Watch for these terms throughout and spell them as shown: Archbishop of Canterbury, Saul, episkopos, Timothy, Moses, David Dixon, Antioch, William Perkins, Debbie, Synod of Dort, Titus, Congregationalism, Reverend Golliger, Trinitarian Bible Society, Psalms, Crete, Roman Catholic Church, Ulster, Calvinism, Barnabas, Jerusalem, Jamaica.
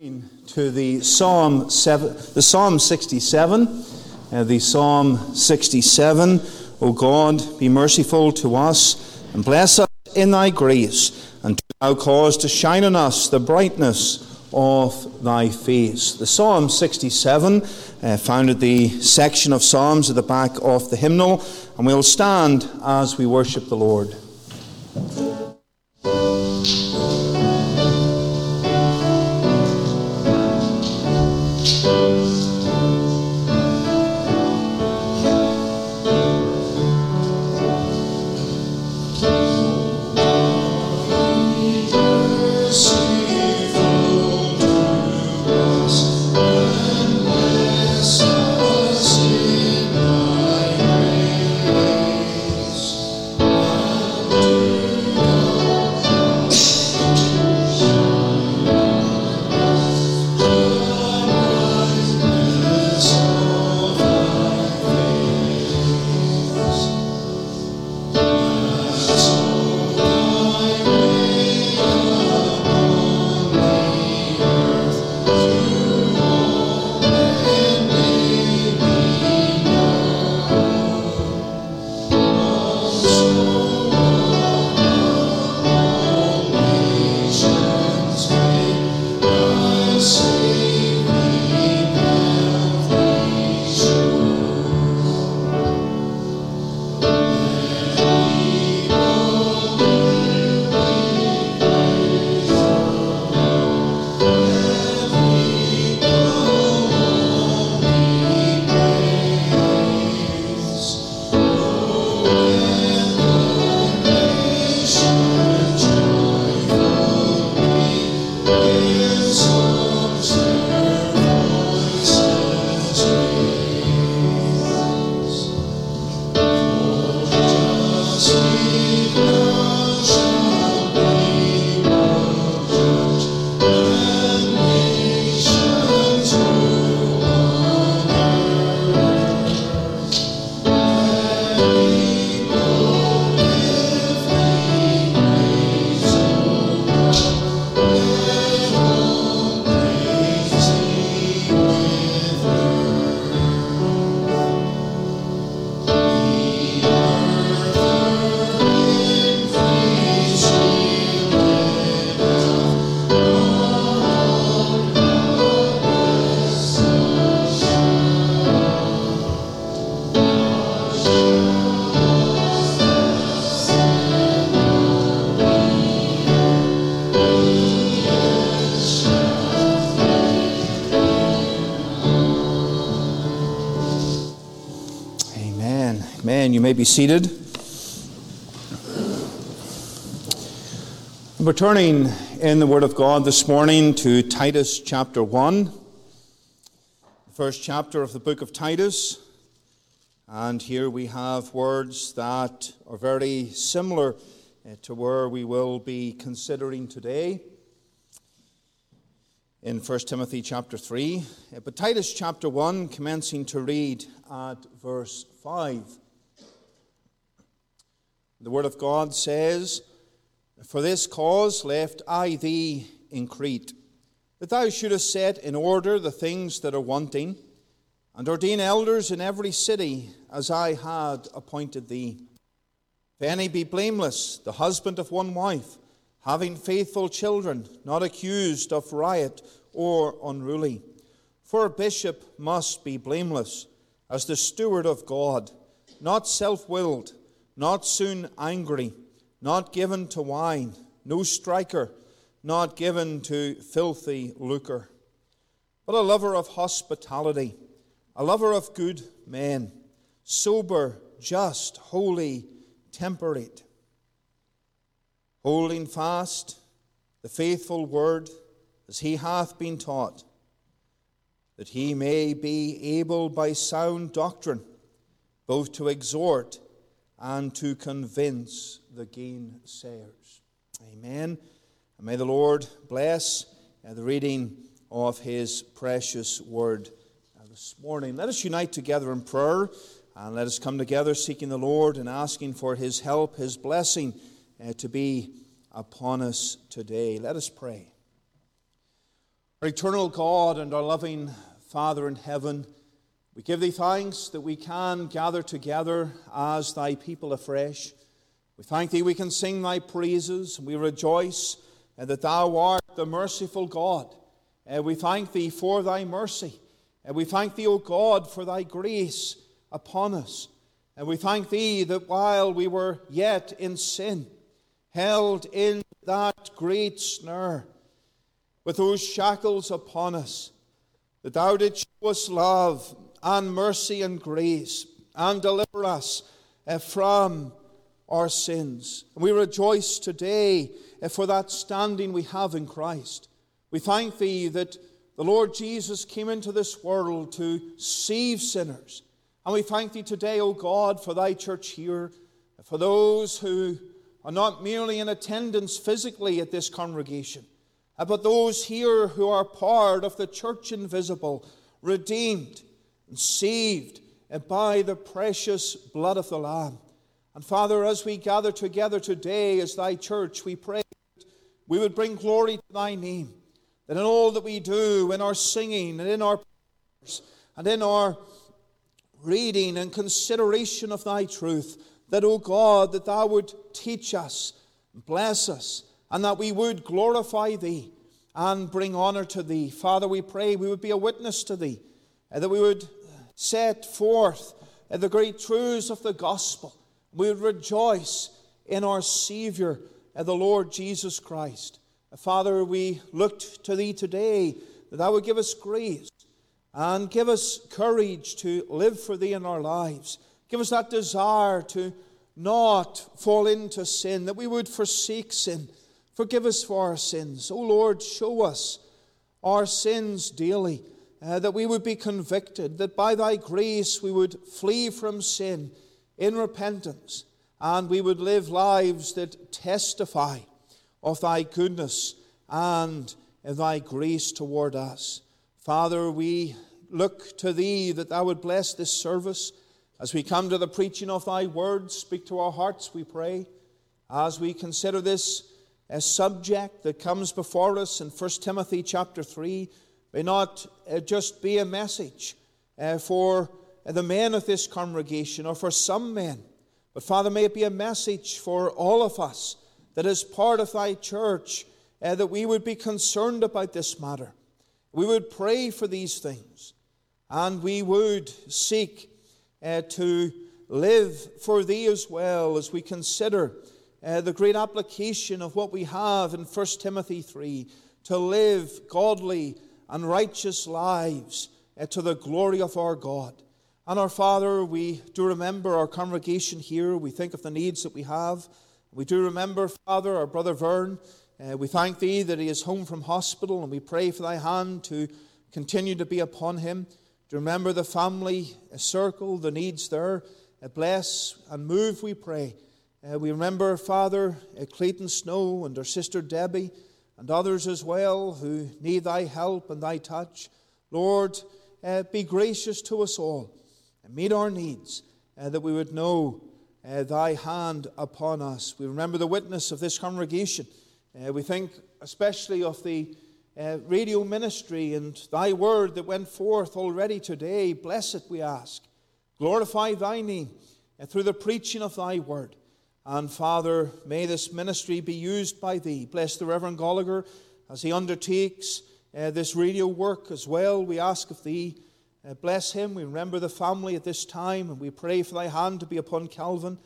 To the Psalm 7, the Psalm 67, O God, be merciful to us, and bless us in thy grace, and do thou cause to shine on us the brightness of thy face. The Psalm 67, found at the section of Psalms at the back of the hymnal, and we'll stand as we worship the Lord. You may be seated. We're turning in the Word of God this morning to Titus chapter 1, the first chapter of the book of Titus. And here we have words that are very similar to where we will be considering today in 1 Timothy chapter 3. But Titus chapter 1, commencing to read at verse 5. The Word of God says, "For this cause left I thee in Crete, that thou shouldest set in order the things that are wanting, and ordain elders in every city, as I had appointed thee. If any be blameless, the husband of one wife, having faithful children, not accused of riot or unruly. For a bishop must be blameless, as the steward of God, not self-willed, not soon angry, not given to wine, no striker, not given to filthy lucre, but a lover of hospitality, a lover of good men, sober, just, holy, temperate, holding fast the faithful word as he hath been taught, that he may be able by sound doctrine both to exhort and to convince the gainsayers." Amen. And may the Lord bless the reading of his precious word this morning. Let us unite together in prayer, and let us come together seeking the Lord and asking for his help, his blessing to be upon us today. Let us pray. Our eternal God and our loving Father in heaven, we give thee thanks that we can gather together as thy people afresh. We thank thee we can sing thy praises. We rejoice that thou art the merciful God. We thank thee for thy mercy. And we thank thee, O God, for thy grace upon us. And we thank thee that while we were yet in sin, held in that great snare, with those shackles upon us, that thou didst show us love and mercy and grace, and deliver us from our sins. And we rejoice today for that standing we have in Christ. We thank thee that the Lord Jesus came into this world to save sinners. And we thank thee today, O God, for thy church here, for those who are not merely in attendance physically at this congregation, but those here who are part of the church invisible, redeemed and saved by the precious blood of the Lamb. And Father, as we gather together today as thy church, we pray that we would bring glory to thy name, that in all that we do, in our singing and in our prayers and in our reading and consideration of thy truth, that, O God, that thou would teach us, bless us, and that we would glorify thee and bring honor to thee. Father, we pray we would be a witness to thee, and that we would set forth the great truths of the gospel. We would rejoice in our Savior, the Lord Jesus Christ. Father, we looked to thee today that thou would give us grace and give us courage to live for thee in our lives. Give us that desire to not fall into sin, that we would forsake sin. Forgive us for our sins. O Lord, show us our sins daily, that we would be convicted, that by thy grace we would flee from sin in repentance, and we would live lives that testify of thy goodness and thy grace toward us. Father, we look to thee that thou would bless this service. As we come to the preaching of thy word, speak to our hearts, we pray. As we consider this subject that comes before us in 1 Timothy chapter 3, may not just be a message for the men of this congregation or for some men, but Father, may it be a message for all of us that as part of thy church, that we would be concerned about this matter. We would pray for these things, and we would seek to live for thee as well as we consider the great application of what we have in 1 Timothy 3, to live godly and righteous lives to the glory of our God. And our Father, we do remember our congregation here. We think of the needs that we have. We do remember, Father, our brother Vern. We thank thee that he is home from hospital, and we pray for thy hand to continue to be upon him. To remember the family circle, the needs there. Bless and move, we pray. We remember, Father, Clayton Snow and her sister Debbie and others as well who need thy help and thy touch. Lord, be gracious to us all and meet our needs, that we would know thy hand upon us. We remember the witness of this congregation. We think especially of the radio ministry and thy word that went forth already today. Bless it, we ask. Glorify thy name through the preaching of thy word. And Father, may this ministry be used by thee. Bless the Reverend Golliger as he undertakes this radio work as well. We ask of thee. Bless him. We remember the family at this time, and we pray for thy hand to be upon Calvin.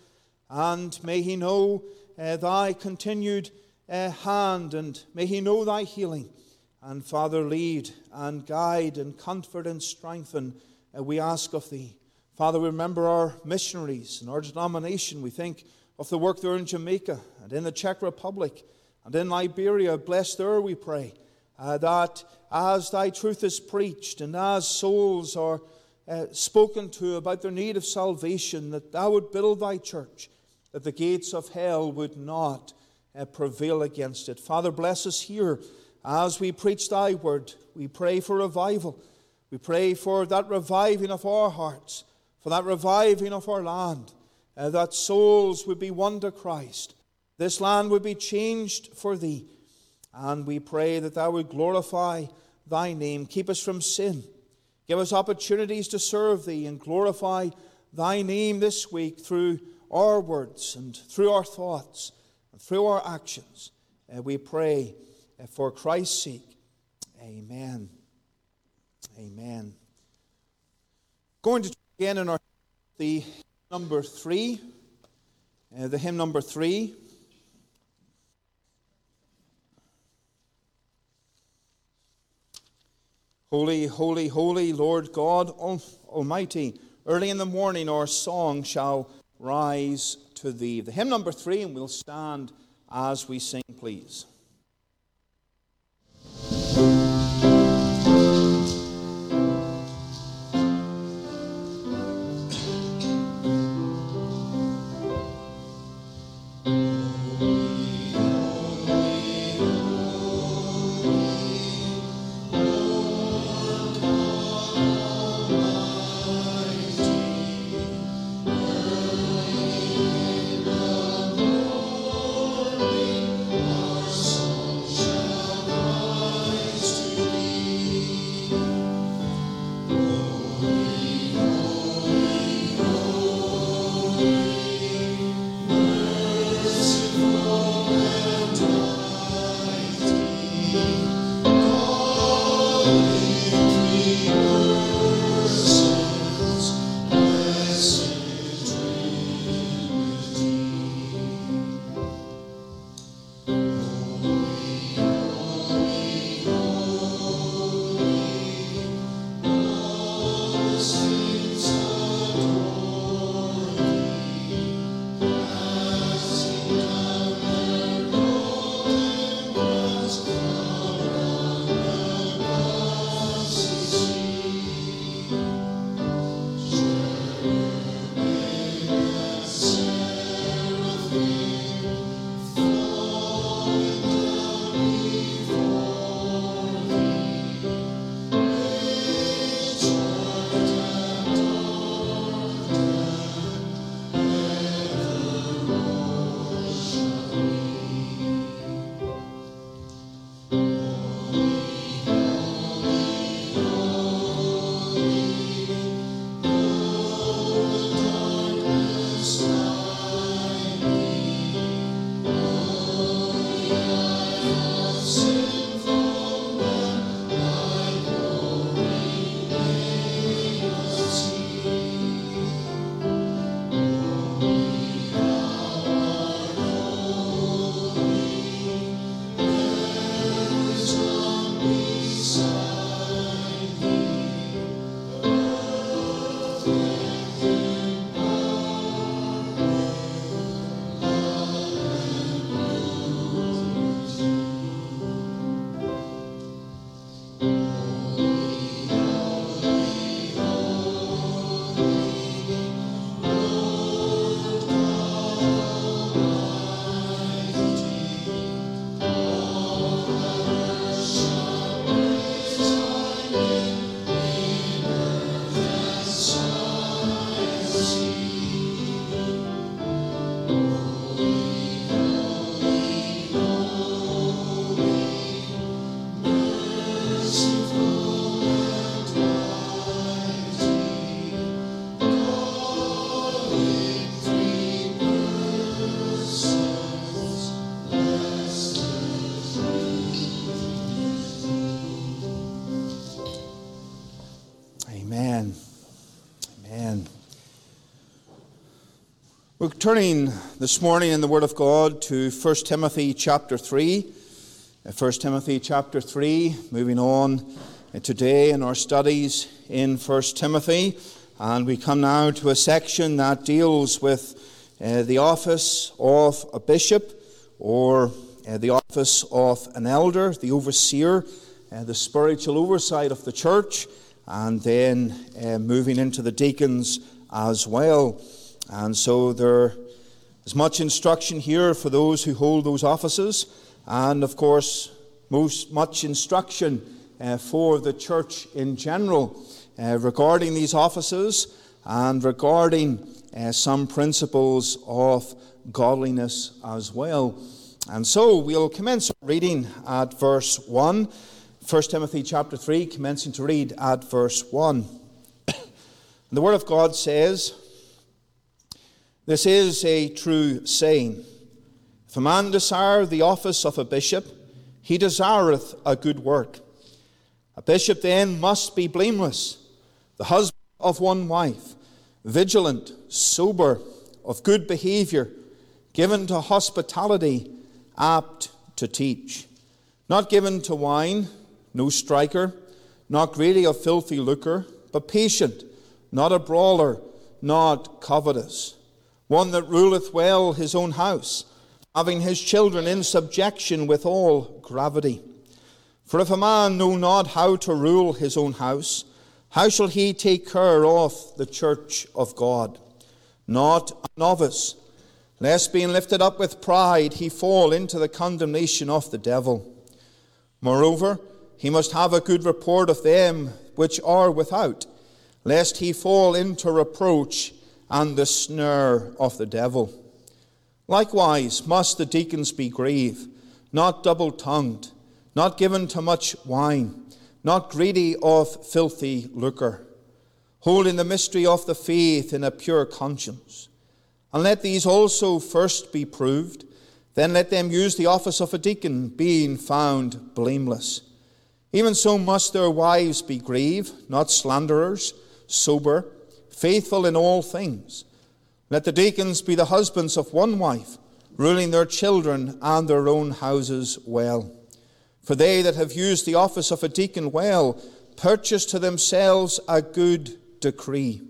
And may he know thy continued hand, and may he know thy healing. And Father, lead and guide and comfort and strengthen, we ask of thee. Father, we remember our missionaries and our denomination. We think of the work there in Jamaica and in the Czech Republic and in Liberia. Bless there, we pray, that as thy truth is preached and as souls are spoken to about their need of salvation, that thou would build thy church, that the gates of hell would not prevail against it. Father, bless us here as we preach thy word. We pray for revival. We pray for that reviving of our hearts, for that reviving of our land, that souls would be won to Christ. This land would be changed for thee. And we pray that thou would glorify thy name. Keep us from sin. Give us opportunities to serve thee and glorify thy name this week through our words and through our thoughts and through our actions. We pray for Christ's sake. Amen. Amen. Going to again in our the number 3, the hymn number 3. Holy, holy, holy, Lord God Almighty, early in the morning our song shall rise to thee. The hymn number 3, and we'll stand as we sing, please. We're turning this morning in the Word of God to 1 Timothy chapter 3. 1 Timothy chapter 3, moving on today in our studies in 1 Timothy. And we come now to a section that deals with the office of a bishop or the office of an elder, the overseer, the spiritual oversight of the church, and then moving into the deacons as well. And so there is much instruction here for those who hold those offices, and of course, much instruction for the church in general regarding these offices and regarding some principles of godliness as well. And so we'll commence reading at verse 1, 1 Timothy chapter 3, commencing to read at verse 1. The Word of God says, "This is a true saying. If a man desire the office of a bishop, he desireth a good work. A bishop then must be blameless, the husband of one wife, vigilant, sober, of good behaviour, given to hospitality, apt to teach, not given to wine, no striker, not greedy of filthy lucre, but patient, not a brawler, not covetous, one that ruleth well his own house, having his children in subjection with all gravity. For if a man know not how to rule his own house, how shall he take care of the church of God? Not a novice, lest being lifted up with pride he fall into the condemnation of the devil. Moreover, he must have a good report of them which are without, lest he fall into reproach and the snare of the devil. Likewise must the deacons be grave, not double-tongued, not given to much wine, not greedy of filthy lucre, holding the mystery of the faith in a pure conscience. And let these also first be proved, then let them use the office of a deacon, being found blameless. Even so must their wives be grave, not slanderers, sober, faithful in all things. Let the deacons be the husbands of one wife, ruling their children and their own houses well. For they that have used the office of a deacon well, purchase to themselves a good decree,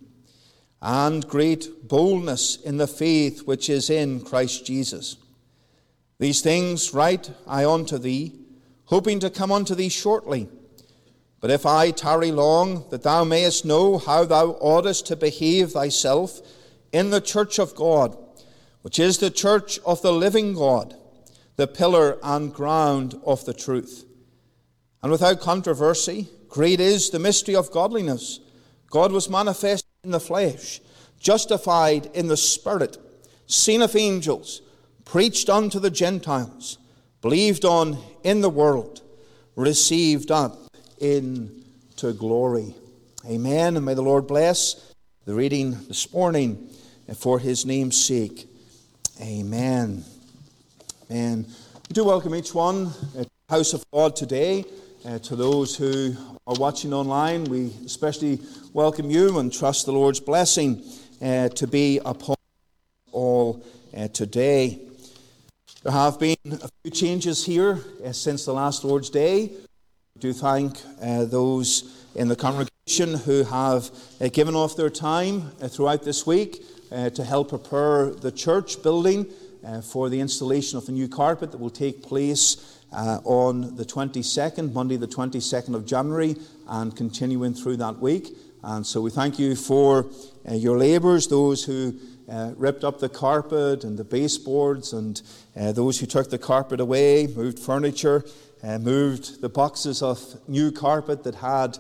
and great boldness in the faith which is in Christ Jesus. These things write I unto thee, hoping to come unto thee shortly. But if I tarry long, that thou mayest know how thou oughtest to behave thyself in the church of God, which is the church of the living God, the pillar and ground of the truth. And without controversy, great is the mystery of godliness. God was manifest in the flesh, justified in the Spirit, seen of angels, preached unto the Gentiles, believed on in the world, received up into glory." Amen. And may the Lord bless the reading this morning for his name's sake. Amen. And we do welcome each one to the house of God today. To those who are watching online, we especially welcome you and trust the Lord's blessing to be upon all today. There have been a few changes here since the last Lord's Day. I do thank those in the congregation who have given off their time throughout this week to help prepare the church building for the installation of the new carpet that will take place on the 22nd, Monday the 22nd of January, and continuing through that week. And so we thank you for your labours, those who ripped up the carpet and the baseboards, and those who took the carpet away, moved furniture, moved the boxes of new carpet that had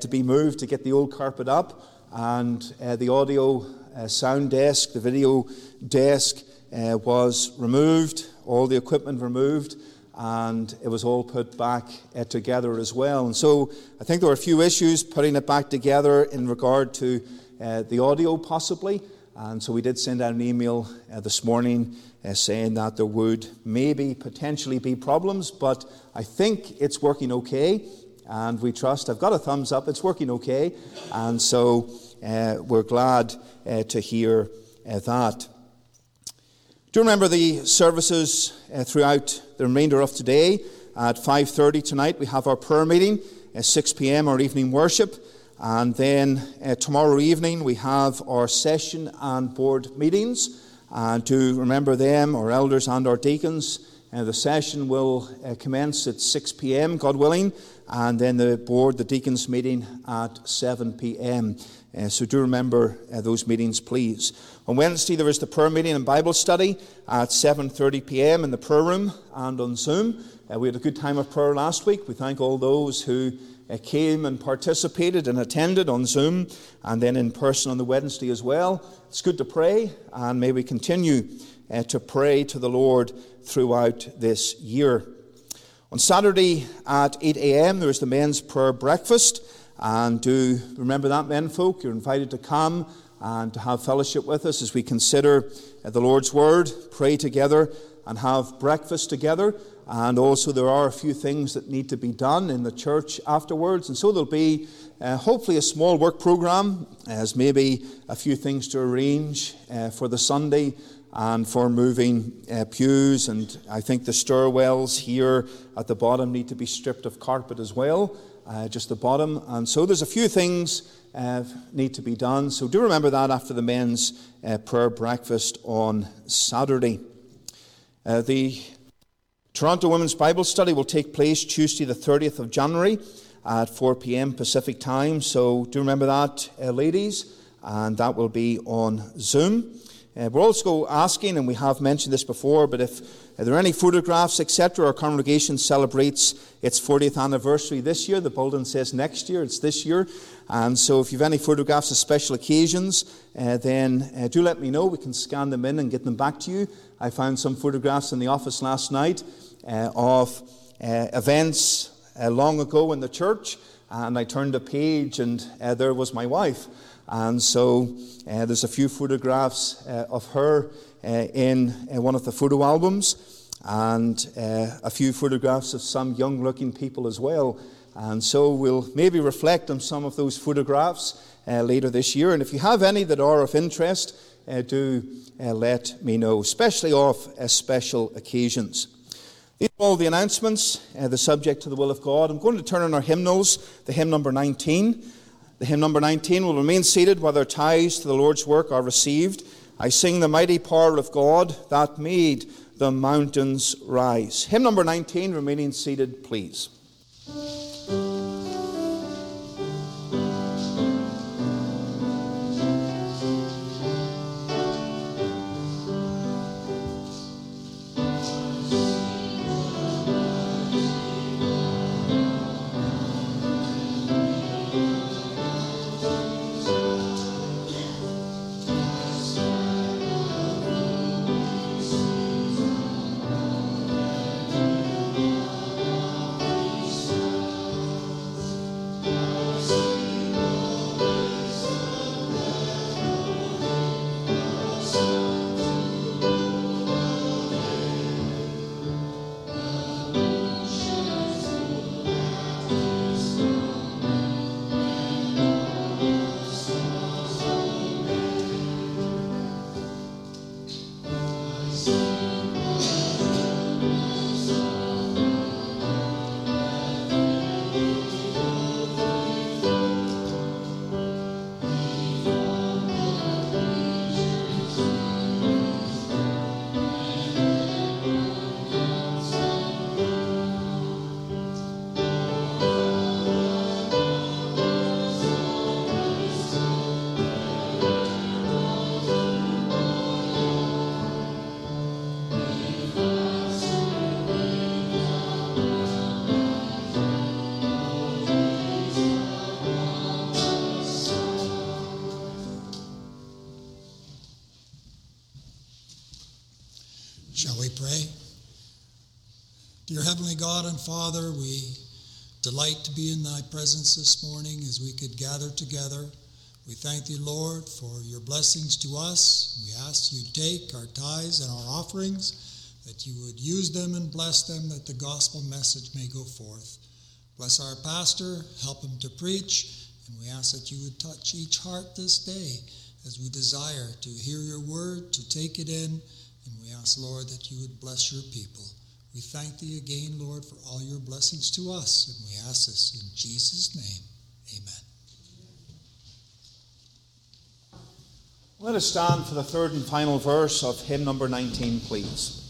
to be moved to get the old carpet up, and the audio sound desk, the video desk was removed, all the equipment removed, and it was all put back together as well. And so I think there were a few issues putting it back together in regard to the audio possibly. And so we did send out an email this morning saying that there would maybe potentially be problems, but I think it's working okay. And we trust, I've got a thumbs up, it's working okay. And so we're glad to hear that. Do remember the services throughout the remainder of today. At 5:30 tonight we have our prayer meeting, at 6 p.m. our evening worship, and then tomorrow evening we have our session and board meetings. And do remember them, our elders and our deacons. The session will commence at 6 p.m, God willing, and then the deacons meeting at 7 p.m. So do remember those meetings, please. On Wednesday, there is the prayer meeting and Bible study at 7:30 p.m. in the prayer room and on Zoom. We had a good time of prayer last week. We thank all those who came and participated and attended on Zoom and then in person on the Wednesday as well. It's good to pray, and may we continue to pray to the Lord throughout this year. On Saturday at 8 a.m. there's the men's prayer breakfast, and do remember that, men folk. You're invited to come and to have fellowship with us as we consider the Lord's Word, pray together and have breakfast together. And also there are a few things that need to be done in the church afterwards, and so there'll be hopefully a small work program, as maybe a few things to arrange for the Sunday and for moving pews, and I think the stairwells here at the bottom need to be stripped of carpet as well, just the bottom, and so there's a few things need to be done, so do remember that after the men's prayer breakfast on Saturday. The Toronto Women's Bible Study will take place Tuesday the 30th of January at 4 p.m. Pacific time, so do remember that, ladies, and that will be on Zoom. We're also asking, and we have mentioned this before, but if there are any photographs, etc., our congregation celebrates its 40th anniversary this year. The bulletin says next year, it's this year. And so if you have any photographs of special occasions, then do let me know. We can scan them in and get them back to you. I found some photographs in the office last night of events long ago in the church, and I turned a page and there was my wife. And so there's a few photographs of her in one of the photo albums, and a few photographs of some young-looking people as well. And so we'll maybe reflect on some of those photographs later this year. And if you have any that are of interest, do let me know, especially of special occasions. These are all the announcements, the subject to the will of God. I'm going to turn on our hymnals, the hymn number 19. The hymn number 19 will remain seated while their tithes to the Lord's work are received. I sing the mighty power of God that made the mountains rise. Hymn number 19, remaining seated, please. Dear Heavenly God and Father, we delight to be in thy presence this morning as we could gather together. We thank thee, Lord, for your blessings to us. We ask you take our tithes and our offerings, that you would use them and bless them, that the gospel message may go forth. Bless our pastor, help him to preach, and we ask that you would touch each heart this day as we desire to hear your word, to take it in, and we ask, Lord, that you would bless your people. We thank thee again, Lord, for all your blessings to us, and we ask this in Jesus' name. Amen. Let us stand for the third and final verse of hymn number 19, please.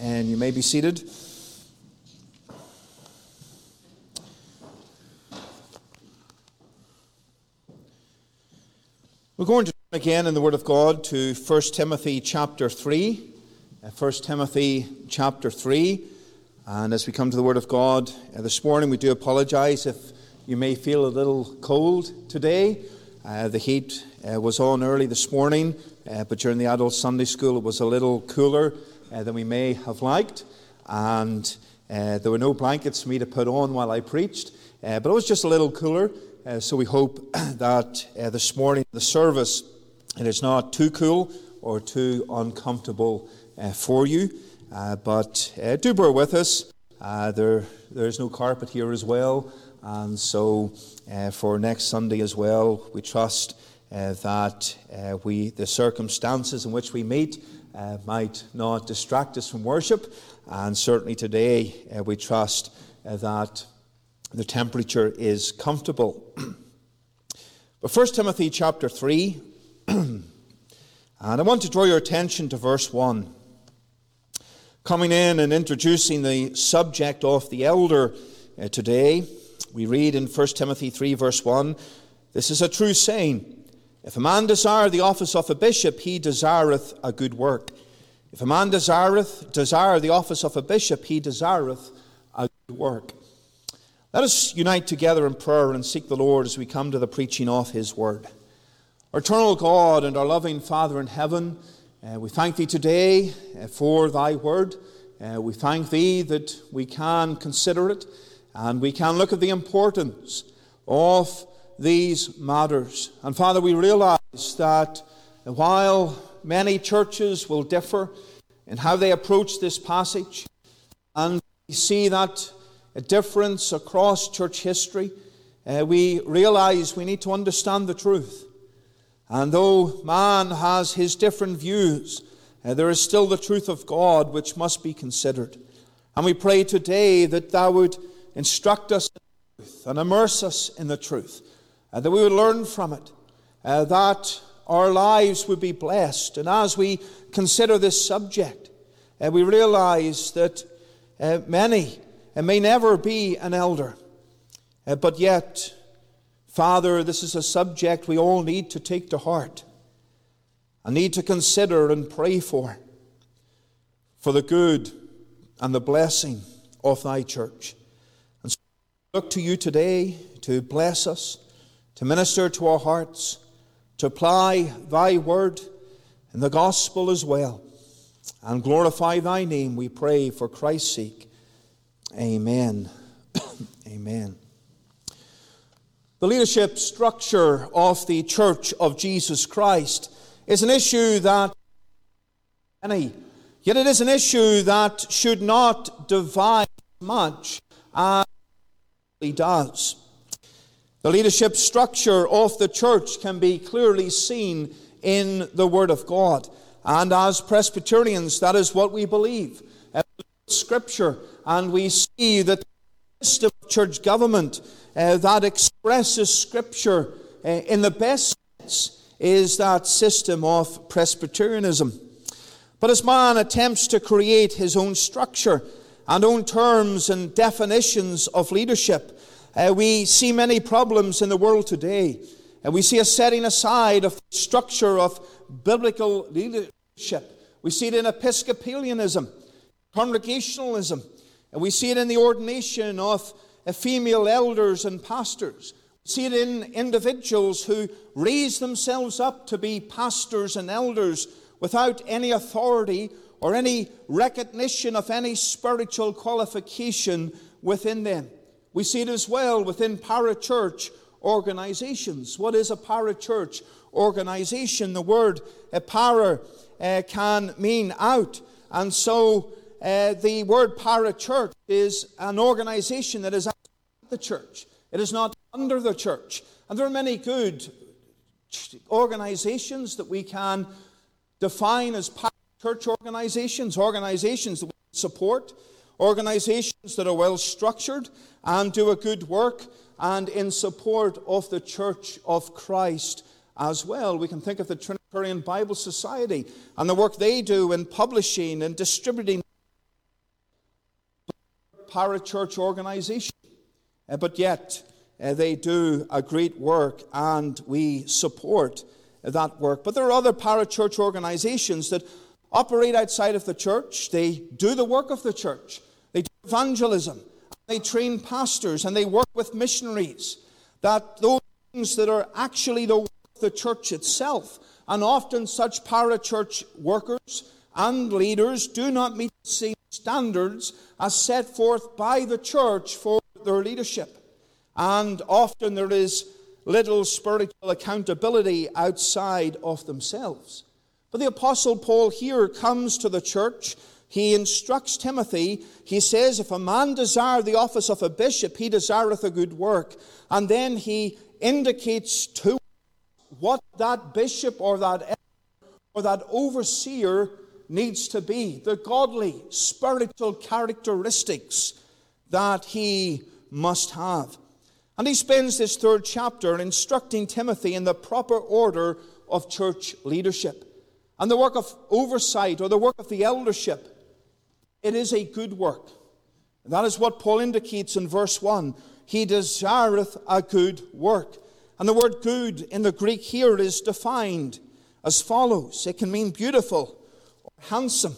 and you may be seated. We're going to turn again in the Word of God to 1 Timothy chapter 3. 1 Timothy chapter 3. And as we come to the Word of God this morning, we do apologize if you may feel a little cold today. The heat was on early this morning, but during the adult Sunday school it was a little cooler than we may have liked. And there were no blankets for me to put on while I preached, but it was just a little cooler. So we hope that this morning the service, it is not too cool or too uncomfortable for you. But do bear with us. There is no carpet here as well. And so for next Sunday as well, we trust that the circumstances in which we meet might not distract us from worship. And certainly today we trust that the temperature is comfortable. But 1 Timothy chapter 3, and I want to draw your attention to verse 1. Coming in and introducing the subject of the elder today, we read in 1 Timothy 3 verse 1, "This is a true saying, if a man desire the office of a bishop, he desireth a good work. If a man desire the office of a bishop, he desireth a good work." Let us unite together in prayer and seek the Lord as we come to the preaching of His Word. Our eternal God and our loving Father in heaven, we thank Thee today for Thy Word. We thank Thee that we can consider it and we can look at the importance of these matters. And Father, we realize that while many churches will differ in how they approach this passage, and we see that a difference across church history, we realize we need to understand the truth. And though man has his different views, there is still the truth of God which must be considered. And we pray today that Thou would instruct us in the truth and immerse us in the truth, that we would learn from it, that our lives would be blessed. And as we consider this subject, we realize that many may never be an elder, but yet, Father, this is a subject we all need to take to heart and need to consider and pray for the good and the blessing of Thy church. And so we look to You today to bless us, to minister to our hearts, to apply Thy word and the gospel as well, and glorify Thy name, we pray for Christ's sake. Amen. Amen. The leadership structure of the Church of Jesus Christ is an issue that many, yet it is an issue that should not divide much as it does. The leadership structure of the church can be clearly seen in the Word of God, and as Presbyterians, that is what we believe. Scripture, and we see that the system of church government that expresses Scripture in the best sense is that system of Presbyterianism. But as man attempts to create his own structure and own terms and definitions of leadership, we see many problems in the world today. And we see a setting aside of the structure of biblical leadership. We see it in Episcopalianism, Congregationalism, and we see it in the ordination of female elders and pastors. We see it in individuals who raise themselves up to be pastors and elders without any authority or any recognition of any spiritual qualification within them. We see it as well within parachurch organizations. What is a parachurch organization? The word para can mean out, and so the word parachurch is an organization that is at the church. It is not under the church. And there are many good organizations that we can define as parachurch organizations that we support, organizations that are well structured and do a good work and in support of the Church of Christ as well. We can think of the Trinitarian Bible Society and the work they do in publishing and distributing parachurch organization. But yet, they do a great work, and we support that work. But there are other parachurch organizations that operate outside of the church. They do the work of the church. They do evangelism. They train pastors, and they work with missionaries. That those things that are actually the work of the church itself, and often such parachurch workers and leaders do not meet the same standards as set forth by the church for their leadership. And often there is little spiritual accountability outside of themselves. But the Apostle Paul here comes to the church. He instructs Timothy. He says, if a man desire the office of a bishop, he desireth a good work. And then he indicates to us what that bishop or that elder or that overseer needs to be, the godly spiritual characteristics that he must have. And he spends this third chapter instructing Timothy in the proper order of church leadership and the work of oversight or the work of the eldership. It is a good work. And that is what Paul indicates in verse 1. He desireth a good work. And the word good in the Greek here is defined as follows. It can mean beautiful or handsome.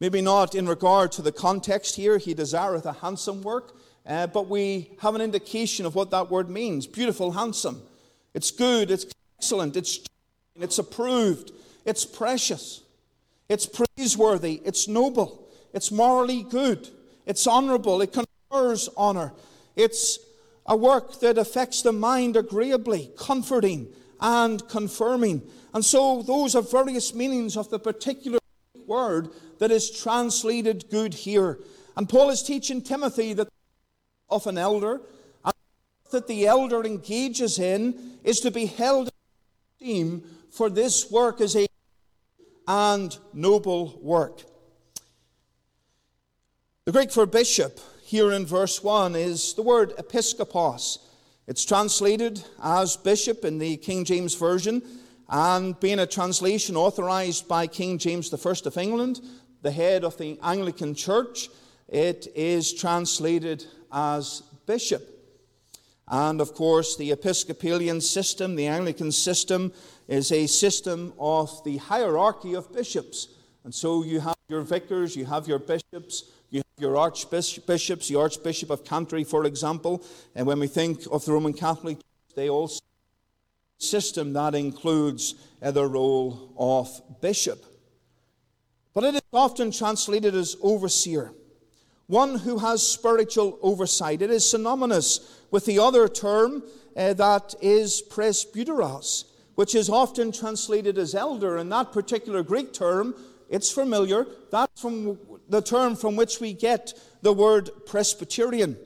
Maybe not in regard to the context here, he desireth a handsome work. But we have an indication of what that word means. Beautiful, handsome. It's good, it's excellent, it's approved, it's precious, it's praiseworthy, it's noble, it's morally good, it's honorable, it confers honor. It's a work that affects the mind agreeably, comforting and confirming. And so those are various meanings of the particular word that is translated good here. And Paul is teaching Timothy that of an elder, and that the elder engages in is to be held in esteem, for this work is a good and noble work. The Greek for bishop here in verse 1 is the word episkopos. It's translated as bishop in the King James Version, and being a translation authorized by King James I of England, the head of the Anglican Church, it is translated as bishop. And of course, the Episcopalian system, the Anglican system, is a system of the hierarchy of bishops. And so you have your vicars, you have your bishops, you have your archbishops, the Archbishop of Canterbury, for example. And when we think of the Roman Catholic Church, they also have a system that includes the role of bishop. But it is often translated as overseer. One who has spiritual oversight. It is synonymous with the other term that is presbyteros, which is often translated as elder. In that particular Greek term, it's familiar. That's from the term from which we get the word Presbyterian.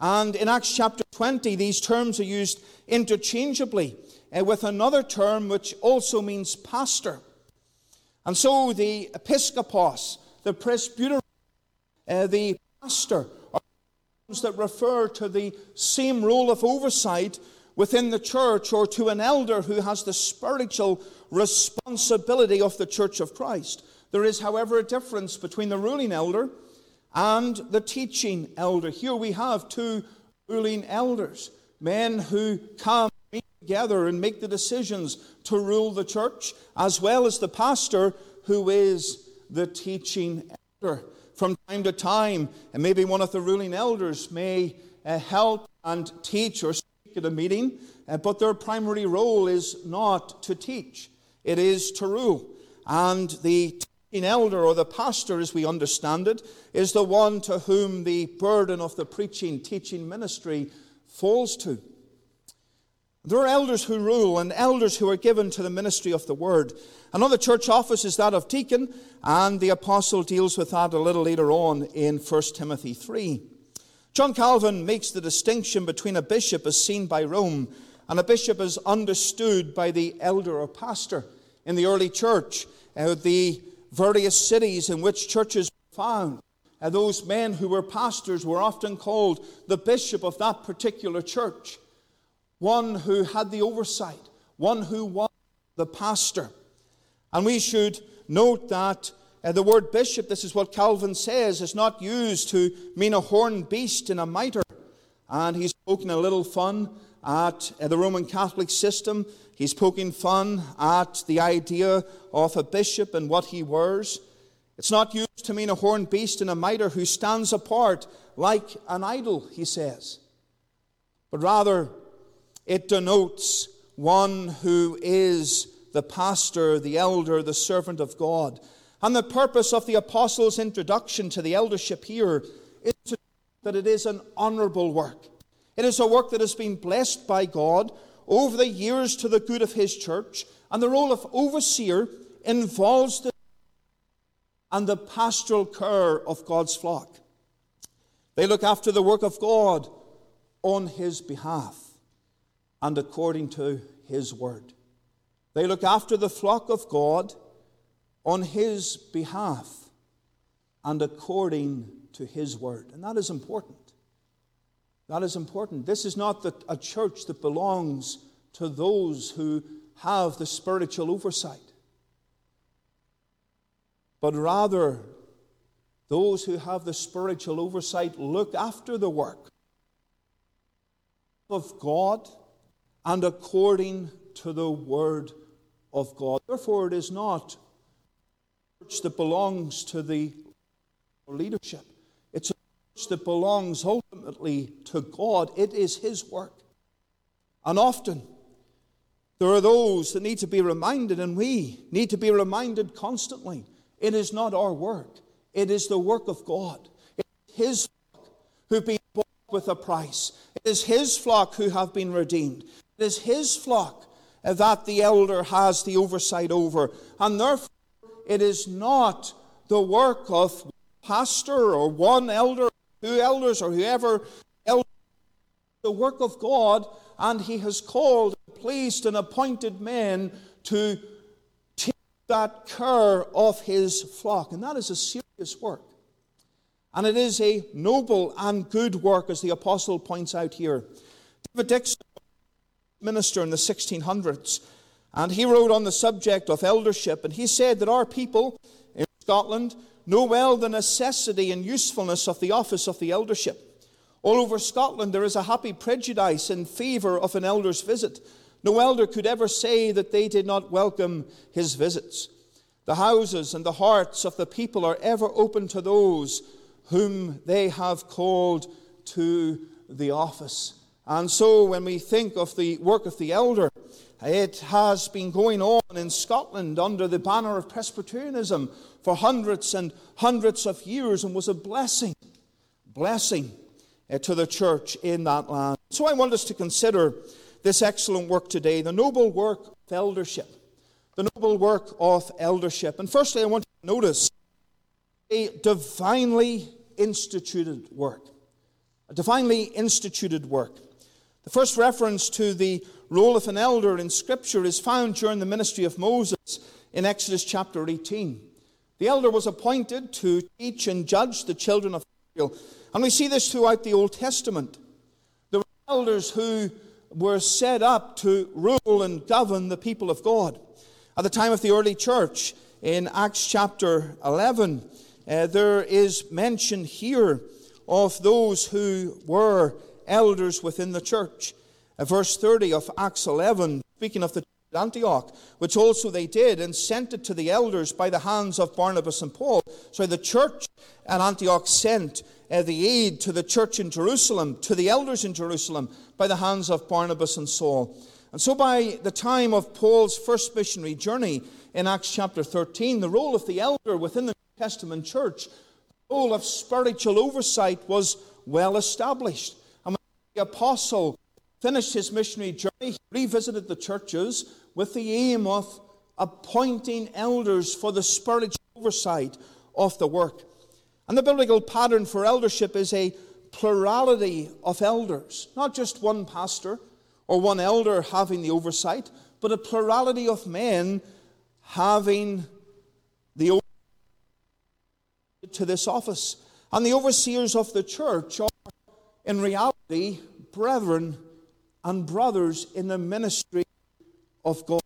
And in Acts chapter 20, these terms are used interchangeably with another term which also means pastor. And so the episkopos, the presbyteros, the pastor, are terms that refer to the same role of oversight within the church, or to an elder who has the spiritual responsibility of the Church of Christ. There is, however, a difference between the ruling elder and the teaching elder. Here we have two ruling elders, men who come together and make the decisions to rule the church, as well as the pastor who is the teaching elder. From time to time, and maybe one of the ruling elders may help and teach or speak at a meeting, but their primary role is not to teach. It is to rule. And the teaching elder, or the pastor as we understand it, is the one to whom the burden of the preaching, teaching ministry falls to. There are elders who rule and elders who are given to the ministry of the word. Another church office is that of deacon, and the apostle deals with that a little later on in 1 Timothy 3. John Calvin makes the distinction between a bishop as seen by Rome and a bishop as understood by the elder or pastor. In the early church, the various cities in which churches were found, those men who were pastors were often called the bishop of that particular church. One who had the oversight, one who was the pastor. And we should note that The word bishop, this is what Calvin says, is not used to mean a horned beast and a mitre. And he's poking a little fun at the Roman Catholic system. He's poking fun at the idea of a bishop and what he wears. It's not used to mean a horned beast and a mitre who stands apart like an idol, he says. But rather, it denotes one who is the pastor, the elder, the servant of God. And the purpose of the apostles' introduction to the eldership here is to show that it is an honorable work. It is a work that has been blessed by God over the years to the good of His church. And the role of overseer involves the and the pastoral care of God's flock. They look after the work of God on His behalf and according to His word. They look after the flock of God on His behalf and according to His word. And that is important. That is important. This is not a church that belongs to those who have the spiritual oversight, but rather those who have the spiritual oversight look after the work of God and according to the word of God. Therefore, it is not a church that belongs to the leadership. It's a church that belongs ultimately to God. It is His work. And often, there are those that need to be reminded, and we need to be reminded constantly. It is not our work. It is the work of God. It is His flock who have been bought with a price. It is His flock who have been redeemed. It is His flock that the elder has the oversight over. And therefore, it is not the work of one pastor or one elder, two elders or whoever elder. The work of God, and He has called, placed, and appointed men to that care of His flock. And that is a serious work. And it is a noble and good work, as the apostle points out here. David Dixon was a minister in the 1600s, and he wrote on the subject of eldership, and he said that our people in Scotland know well the necessity and usefulness of the office of the eldership. All over Scotland there is a happy prejudice in favour of an elder's visit. No elder could ever say that they did not welcome his visits. The houses and the hearts of the people are ever open to those whom they have called to the office. And so when we think of the work of the elder, it has been going on in Scotland under the banner of Presbyterianism for hundreds and hundreds of years, and was a blessing to the church in that land. So I want us to consider this excellent work today, the noble work of eldership. The noble work of eldership. And firstly, I want you to notice a divinely instituted work. A divinely instituted work. The first reference to the role of an elder in Scripture is found during the ministry of Moses in Exodus chapter 18. The elder was appointed to teach and judge the children of Israel. And we see this throughout the Old Testament. There were elders who were set up to rule and govern the people of God. At the time of the early church, in Acts chapter 11, there is mention here of those who were elders within the church. Verse 30 of Acts 11, speaking of the church at Antioch, which also they did, and sent it to the elders by the hands of Barnabas and Paul. So the church at Antioch sent the aid to the church in Jerusalem, to the elders in Jerusalem, by the hands of Barnabas and Saul. And so by the time of Paul's first missionary journey in Acts chapter 13, the role of the elder within the New Testament church, the role of spiritual oversight, was well established. And when the apostle finished his missionary journey, he revisited the churches with the aim of appointing elders for the spiritual oversight of the work. And the biblical pattern for eldership is a plurality of elders, not just one pastor or one elder having the oversight, but a plurality of men having the oversight to this office. And the overseers of the church are, in reality, brethren and brothers in the ministry of God.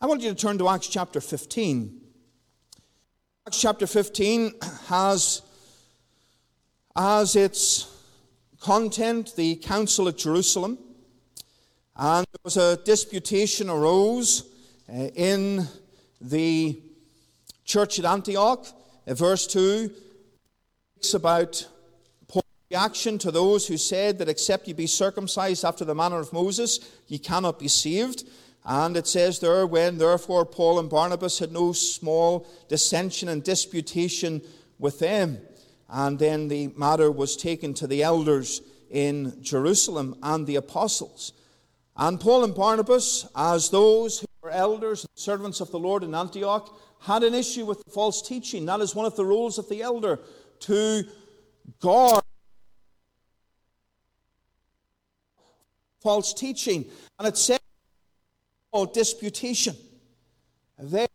I want you to turn to Acts chapter 15. Acts chapter 15 has as its content the Council at Jerusalem. And there was a disputation arose in the church at Antioch. Verse 2 speaks about reaction to those who said that except you be circumcised after the manner of Moses, ye cannot be saved. And it says there, when therefore Paul and Barnabas had no small dissension and disputation with them. And then the matter was taken to the elders in Jerusalem and the apostles. And Paul and Barnabas, as those who were elders and servants of the Lord in Antioch, had an issue with the false teaching. That is one of the roles of the elder, to guard false teaching. And it says, oh, disputation. They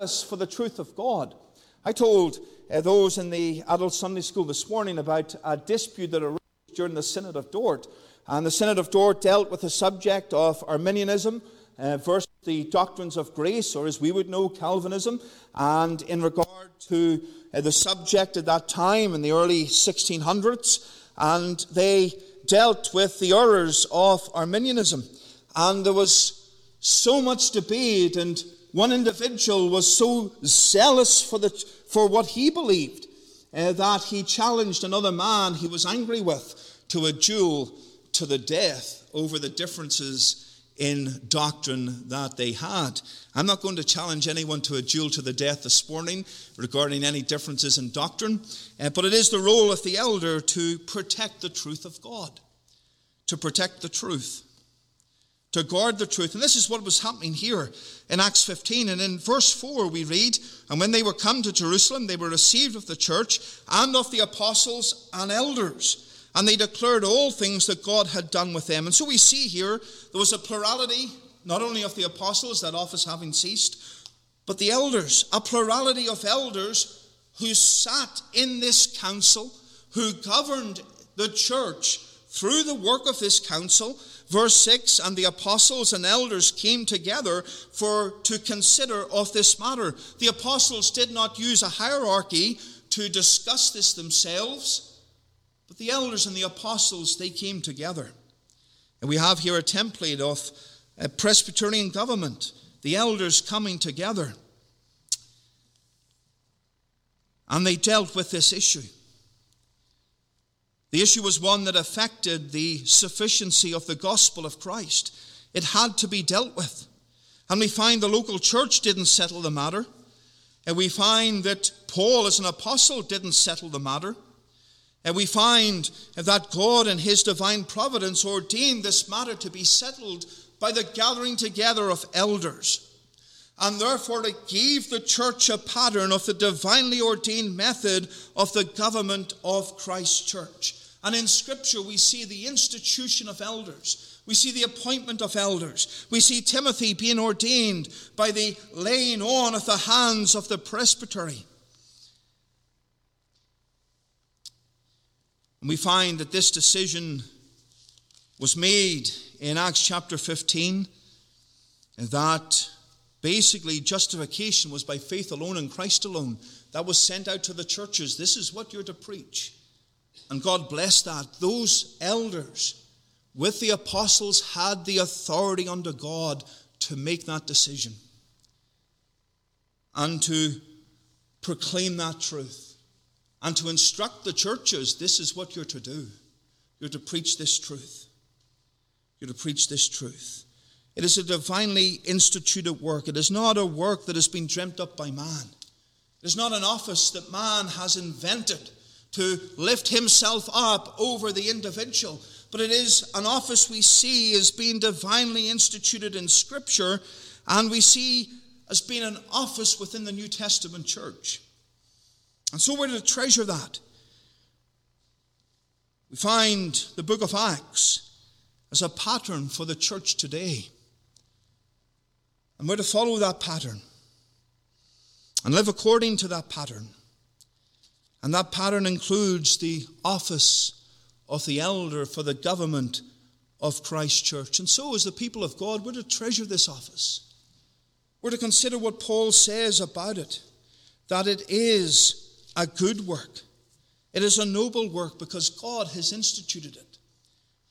us for the truth of God. I told those in the adult Sunday school this morning about a dispute that arose during the Synod of Dort. And the Synod of Dort dealt with the subject of Arminianism versus the doctrines of grace, or as we would know, Calvinism. And in regard to the subject at that time in the early 1600s, and they dealt with the errors of Arminianism. And there was so much debate, and one individual was so zealous for what he believed that he challenged another man he was angry with to a duel to the death over the differences in doctrine that they had. I'm not going to challenge anyone to a duel to the death this morning regarding any differences in doctrine, but it is the role of the elder to protect the truth of God, to protect the truth, to guard the truth. And this is what was happening here in Acts 15. And in verse 4 we read, "And when they were come to Jerusalem, they were received of the church and of the apostles and elders. And they declared all things that God had done with them." And so we see here there was a plurality, not only of the apostles, that office having ceased, but the elders, a plurality of elders who sat in this council, who governed the church through the work of this council. Verse 6, "And the apostles and elders came together to consider of this matter." The apostles did not use a hierarchy to discuss this themselves. But the elders and the apostles, they came together. And we have here a template of a Presbyterian government, the elders coming together. And they dealt with this issue. The issue was one that affected the sufficiency of the gospel of Christ. It had to be dealt with. And we find the local church didn't settle the matter. And we find that Paul as an apostle didn't settle the matter. And we find that God in his divine providence ordained this matter to be settled by the gathering together of elders. And therefore it gave the church a pattern of the divinely ordained method of the government of Christ's church. And in Scripture we see the institution of elders. We see the appointment of elders. We see Timothy being ordained by the laying on of the hands of the presbytery. And we find that this decision was made in Acts chapter 15, that basically justification was by faith alone and Christ alone. That was sent out to the churches. This is what you're to preach. And God bless that. Those elders with the apostles had the authority under God to make that decision and to proclaim that truth. And to instruct the churches, this is what you're to do. You're to preach this truth. You're to preach this truth. It is a divinely instituted work. It is not a work that has been dreamt up by man. It is not an office that man has invented to lift himself up over the individual. But it is an office we see as being divinely instituted in Scripture, and we see as being an office within the New Testament church. And so we're to treasure that. We find the book of Acts as a pattern for the church today. And we're to follow that pattern and live according to that pattern. And that pattern includes the office of the elder for the government of Christ's church. And so as the people of God, we're to treasure this office. We're to consider what Paul says about it. that it is a good work. It is a noble work because God has instituted it.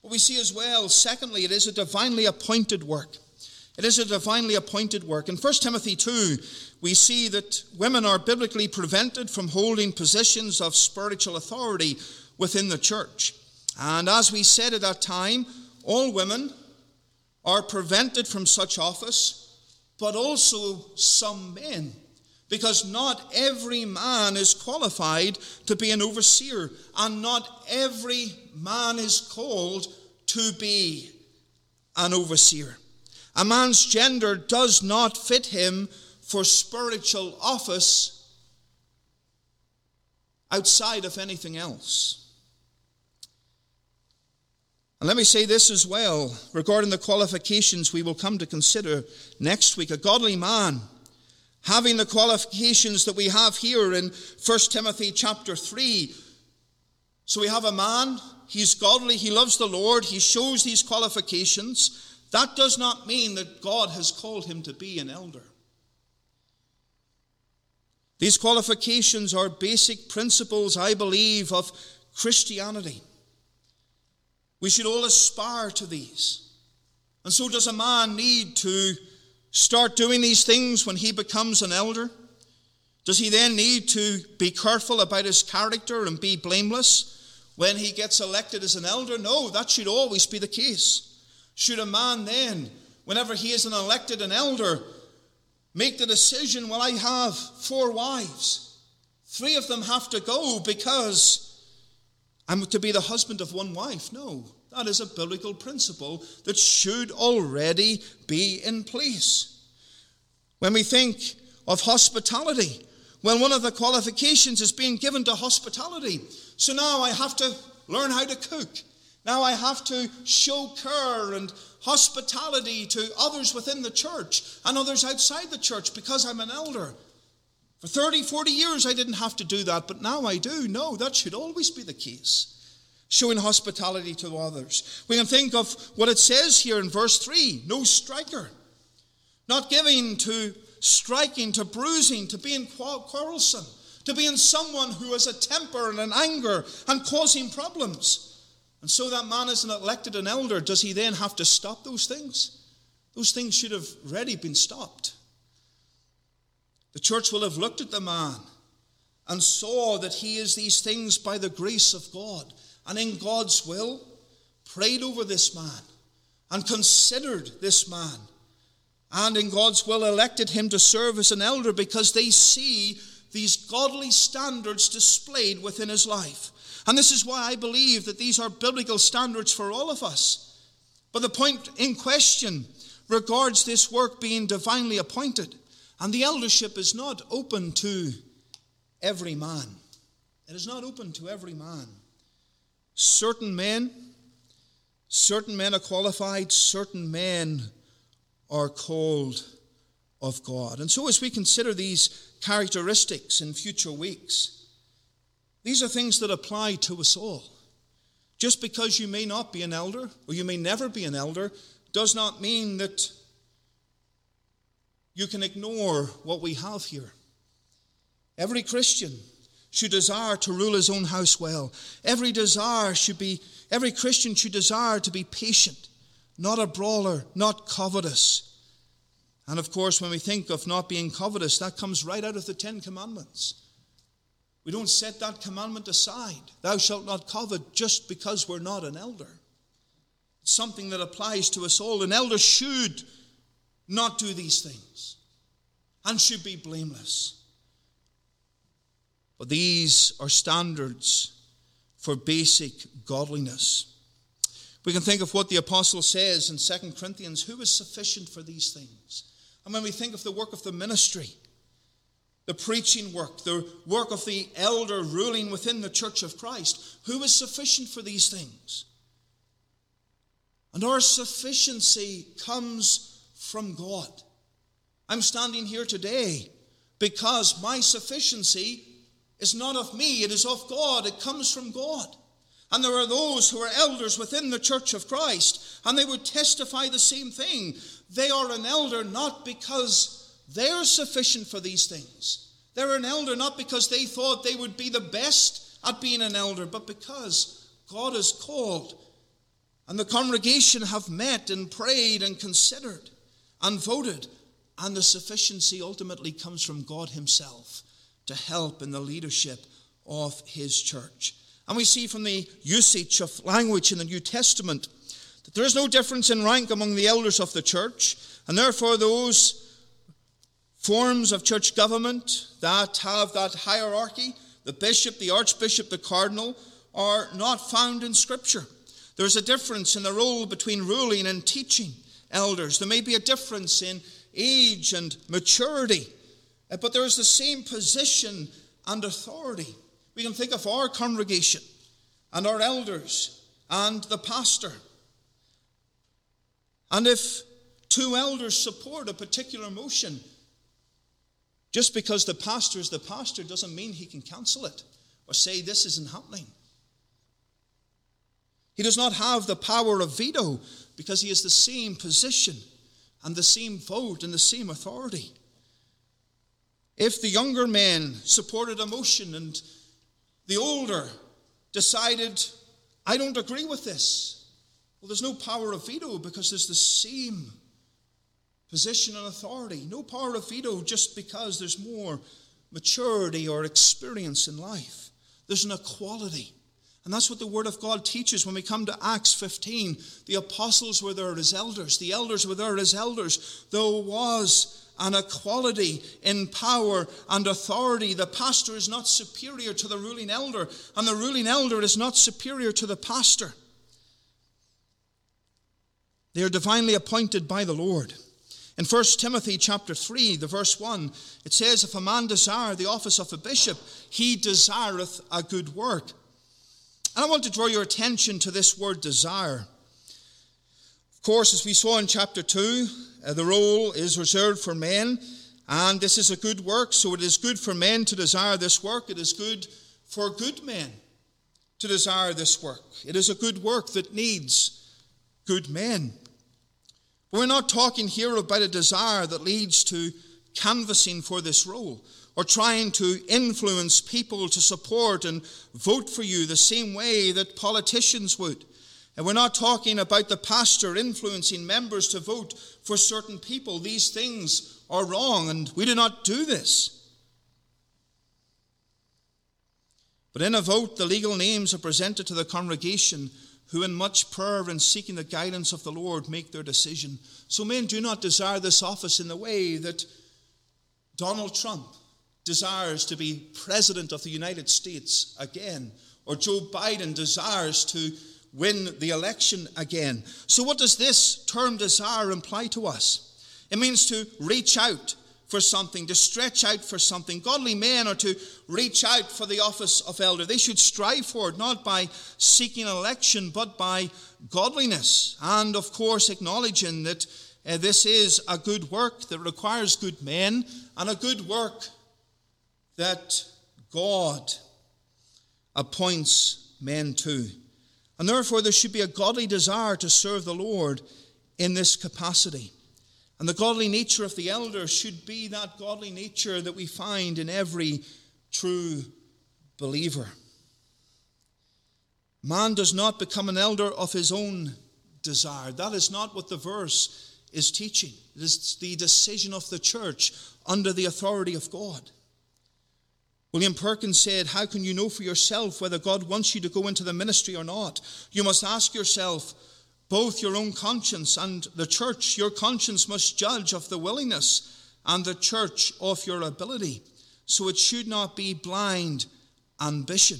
But we see as well, secondly, it is a divinely appointed work. It is a divinely appointed work. In 1 Timothy 2, we see that women are biblically prevented from holding positions of spiritual authority within the church. And as we said at that time, all women are prevented from such office, but also some men, because not every man is qualified to be an overseer, and not every man is called to be an overseer. A man's gender does not fit him for spiritual office outside of anything else. And let me say this as well, regarding the qualifications we will come to consider next week. A godly man, having the qualifications that we have here in 1 Timothy chapter 3. So we have a man, he's godly, he loves the Lord, he shows these qualifications. That does not mean that God has called him to be an elder. These qualifications are basic principles, I believe, of Christianity. We should all aspire to these. And so does a man need to start doing these things when he becomes an elder? Does he then need to be careful about his character and be blameless when he gets elected as an elder? No, that should always be the case. Should a man then, whenever he is an elder, make the decision, well, I have 4 wives. 3 of them have to go because I'm to be the husband of 1 wife. No, that is a biblical principle that should already be in place. When we think of hospitality, well, one of the qualifications is being given to hospitality. So now I have to learn how to cook. Now I have to show care and hospitality to others within the church and others outside the church because I'm an elder. For 30, 40 years I didn't have to do that, but now I do. No, that should always be the case. Showing hospitality to others. We can think of what it says here in verse 3. No striker. Not giving to striking, to bruising, to being quarrelsome, to being someone who has a temper and an anger and causing problems. And so that man isn't elected an elder. Does he then have to stop those things? Those things should have already been stopped. The church will have looked at the man and saw that he is these things by the grace of God and in God's will, prayed over this man and considered this man and in God's will elected him to serve as an elder because they see these godly standards displayed within his life. And this is why I believe that these are biblical standards for all of us. But the point in question regards this work being divinely appointed. And the eldership is not open to every man. It is not open to every man. Certain men are qualified, certain men are called of God. And so as we consider these characteristics in future weeks, these are things that apply to us all. Just because you may not be an elder, or you may never be an elder, does not mean that you can ignore what we have here. Every Christian should desire to rule his own house well. Every Christian should desire to be patient, not a brawler, not covetous. And of course, when we think of not being covetous, that comes right out of the 10 Commandments. We don't set that commandment aside. Thou shalt not covet just because we're not an elder. It's something that applies to us all. An elder should not do these things and should be blameless. But these are standards for basic godliness. We can think of what the apostle says in 2 Corinthians, who is sufficient for these things? And when we think of the work of the ministry, the preaching work, the work of the elder ruling within the Church of Christ, who is sufficient for these things? And our sufficiency comes from God. I'm standing here today because my sufficiency is not of me, it is of God, it comes from God. And there are those who are elders within the Church of Christ, and they would testify the same thing. They are an elder not because they're sufficient for these things. They're an elder not because they thought they would be the best at being an elder, but because God has called. And the congregation have met and prayed and considered and voted. And the sufficiency ultimately comes from God himself to help in the leadership of his church. And we see from the usage of language in the New Testament that there is no difference in rank among the elders of the church, and therefore those forms of church government that have that hierarchy, the bishop, the archbishop, the cardinal, are not found in Scripture. There's a difference in the role between ruling and teaching elders. There may be a difference in age and maturity, but there is the same position and authority. We can think of our congregation and our elders and the pastor. And if two elders support a particular motion, just because the pastor is the pastor doesn't mean he can cancel it or say this isn't happening. He does not have the power of veto because he has the same position and the same vote and the same authority. If the younger men supported a motion and the older decided, I don't agree with this, well, there's no power of veto because there's the same position and authority. No power of veto just because there's more maturity or experience in life. There's an equality. And that's what the Word of God teaches. When we come to Acts 15, the apostles were there as elders. The elders were there as elders. There was an equality in power and authority. The pastor is not superior to the ruling elder, and the ruling elder is not superior to the pastor. They are divinely appointed by the Lord. In 1 Timothy chapter 3, the verse 1, it says, if a man desire the office of a bishop, he desireth a good work. And I want to draw your attention to this word desire. Of course, as we saw in chapter 2, the role is reserved for men, and this is a good work, so it is good for men to desire this work. It is good for good men to desire this work. It is a good work that needs good men. But we're not talking here about a desire that leads to canvassing for this role, or trying to influence people to support and vote for you the same way that politicians would. And we're not talking about the pastor influencing members to vote for certain people. These things are wrong, and we do not do this. But in a vote, the legal names are presented to the congregation, who in much prayer and seeking the guidance of the Lord make their decision. So men do not desire this office in the way that Donald Trump desires to be president of the United States again, or Joe Biden desires to win the election again. So what does this term desire imply to us? It means to reach out for something, to stretch out for something. Godly men are to reach out for the office of elder. They should strive for it, not by seeking election, but by godliness. And of course, acknowledging that this is a good work that requires good men, and a good work that God appoints men to. And therefore, there should be a godly desire to serve the Lord in this capacity. And the godly nature of the elder should be that godly nature that we find in every true believer. Man does not become an elder of his own desire. That is not what the verse is teaching. It is the decision of the church under the authority of God. William Perkins said, how can you know for yourself whether God wants you to go into the ministry or not? You must ask yourself, both your own conscience and the church. Your conscience must judge of the willingness, and the church of your ability. So it should not be blind ambition.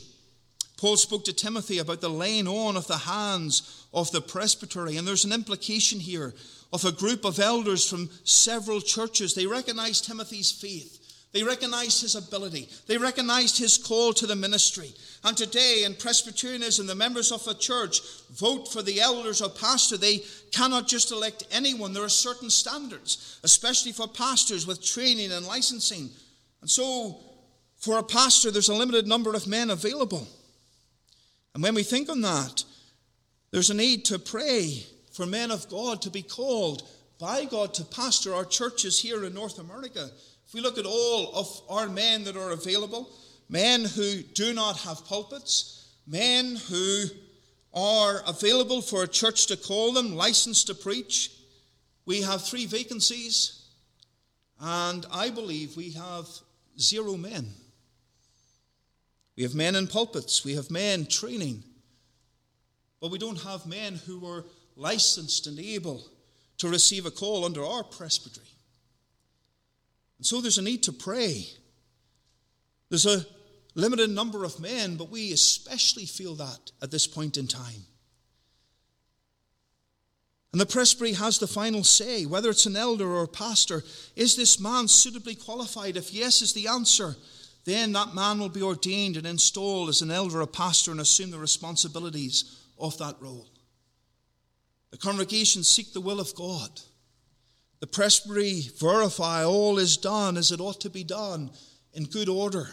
Paul spoke to Timothy about the laying on of the hands of the presbytery. And there's an implication here of a group of elders from several churches. They recognized Timothy's faith. They recognized his ability. They recognized his call to the ministry. And today in Presbyterianism, the members of a church vote for the elders or pastor. They cannot just elect anyone. There are certain standards, especially for pastors with training and licensing. And so for a pastor, there's a limited number of men available. And when we think on that, there's a need to pray for men of God to be called by God to pastor our churches here in North America If we look at all of our men that are available, men who do not have pulpits, men who are available for a church to call them, licensed to preach, we have 3 vacancies, and I believe we have 0 men. We have men in pulpits, we have men training, but we don't have men who are licensed and able to receive a call under our presbytery. And so there's a need to pray. There's a limited number of men, but we especially feel that at this point in time. And the presbytery has the final say, whether it's an elder or a pastor. Is this man suitably qualified? If yes is the answer, then that man will be ordained and installed as an elder or a pastor and assume the responsibilities of that role. The congregation seek the will of God. The presbytery verify all is done as it ought to be done, in good order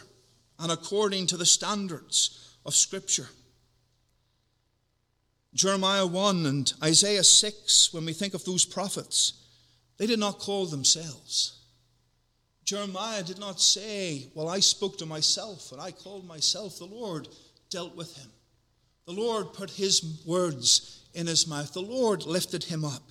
and according to the standards of Scripture. Jeremiah 1 and Isaiah 6, when we think of those prophets, they did not call themselves. Jeremiah did not say, well, I spoke to myself and I called myself. The Lord dealt with him. The Lord put his words in his mouth. The Lord lifted him up.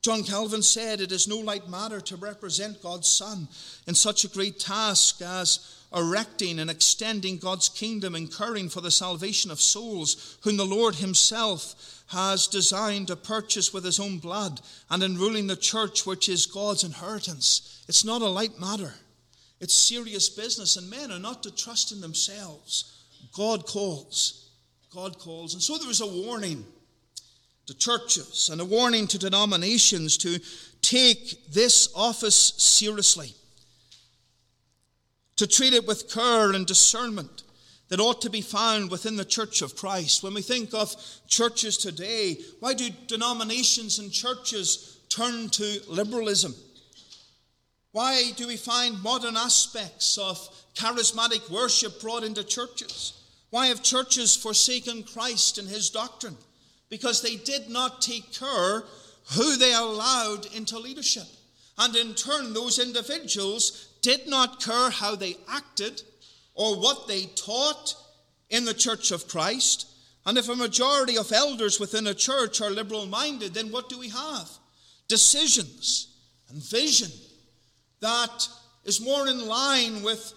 John Calvin said, it is no light matter to represent God's Son in such a great task as erecting and extending God's kingdom, incurring for the salvation of souls, whom the Lord himself has designed to purchase with his own blood, and in ruling the church, which is God's inheritance. It's not a light matter. It's serious business, and men are not to trust in themselves. God calls. God calls. And so there is a warning to churches and a warning to denominations to take this office seriously, to treat it with care and discernment that ought to be found within the Church of Christ. When we think of churches today, why do denominations and churches turn to liberalism? Why do we find modern aspects of charismatic worship brought into churches? Why have churches forsaken Christ and his doctrine? Because they did not take care who they allowed into leadership. And in turn, those individuals did not care how they acted or what they taught in the Church of Christ. And if a majority of elders within a church are liberal-minded, then what do we have? Decisions and vision that is more in line with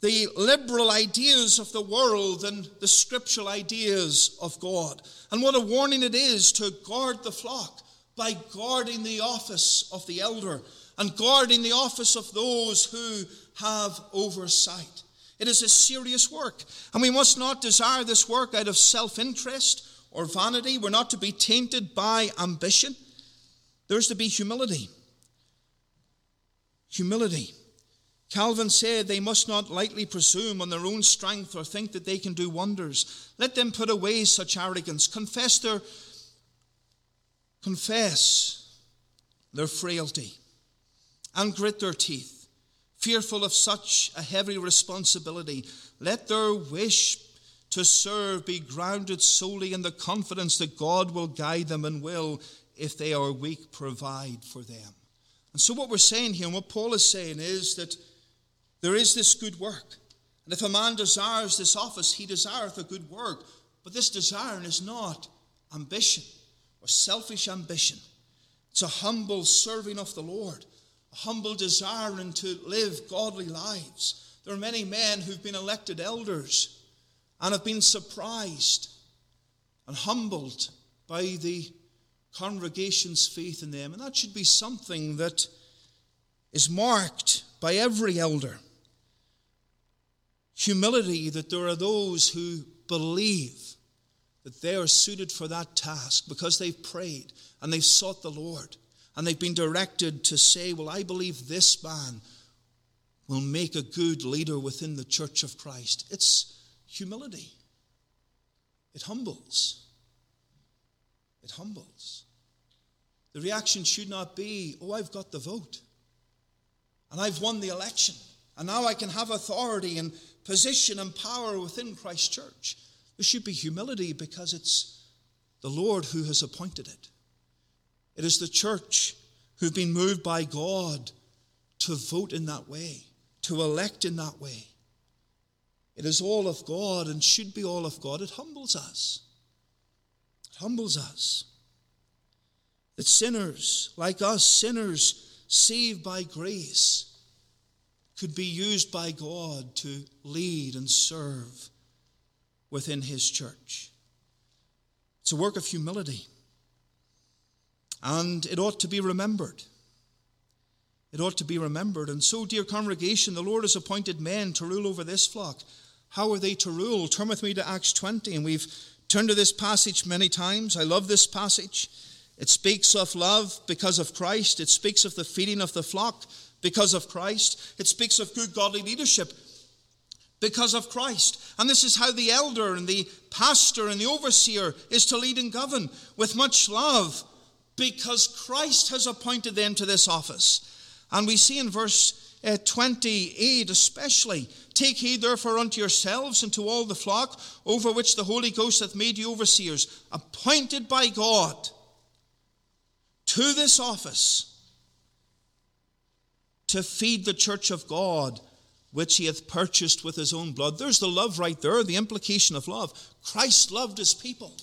the liberal ideas of the world and the scriptural ideas of God. And what a warning it is to guard the flock by guarding the office of the elder and guarding the office of those who have oversight. It is a serious work, and we must not desire this work out of self-interest or vanity. We're not to be tainted by ambition. There's to be humility. Humility. Calvin said they must not lightly presume on their own strength or think that they can do wonders. Let them put away such arrogance. Confess their frailty and grit their teeth, fearful of such a heavy responsibility. Let their wish to serve be grounded solely in the confidence that God will guide them and will, if they are weak, provide for them. And so what we're saying here and what Paul is saying is that there is this good work. And if a man desires this office, he desireth a good work. But this desiring is not ambition or selfish ambition. It's a humble serving of the Lord, a humble desiring to live godly lives. There are many men who've been elected elders and have been surprised and humbled by the congregation's faith in them. And that should be something that is marked by every elder. Humility, that there are those who believe that they are suited for that task because they've prayed and they've sought the Lord and they've been directed to say, well, I believe this man will make a good leader within the Church of Christ. It's humility. It humbles. It humbles. The reaction should not be, oh, I've got the vote and I've won the election and now I can have authority and position and power within Christ's church. There should be humility because it's the Lord who has appointed it. It is the church who've been moved by God to vote in that way, to elect in that way. It is all of God and should be all of God. It humbles us. It humbles us. That sinners, like us, sinners saved by grace, could be used by God to lead and serve within his church. It's a work of humility. And it ought to be remembered. It ought to be remembered. And so, dear congregation, the Lord has appointed men to rule over this flock. How are they to rule? Turn with me to Acts 20, and we've turned to this passage many times. I love this passage. It speaks of love because of Christ. It speaks of the feeding of the flock because of Christ. It speaks of good godly leadership because of Christ. And this is how the elder and the pastor and the overseer is to lead and govern, with much love, because Christ has appointed them to this office. And we see in verse 28 especially, "Take heed therefore unto yourselves and to all the flock, over which the Holy Ghost hath made you overseers, appointed by God to this office, to feed the church of God, which he hath purchased with his own blood." There's the love right there, the implication of love. Christ loved his people.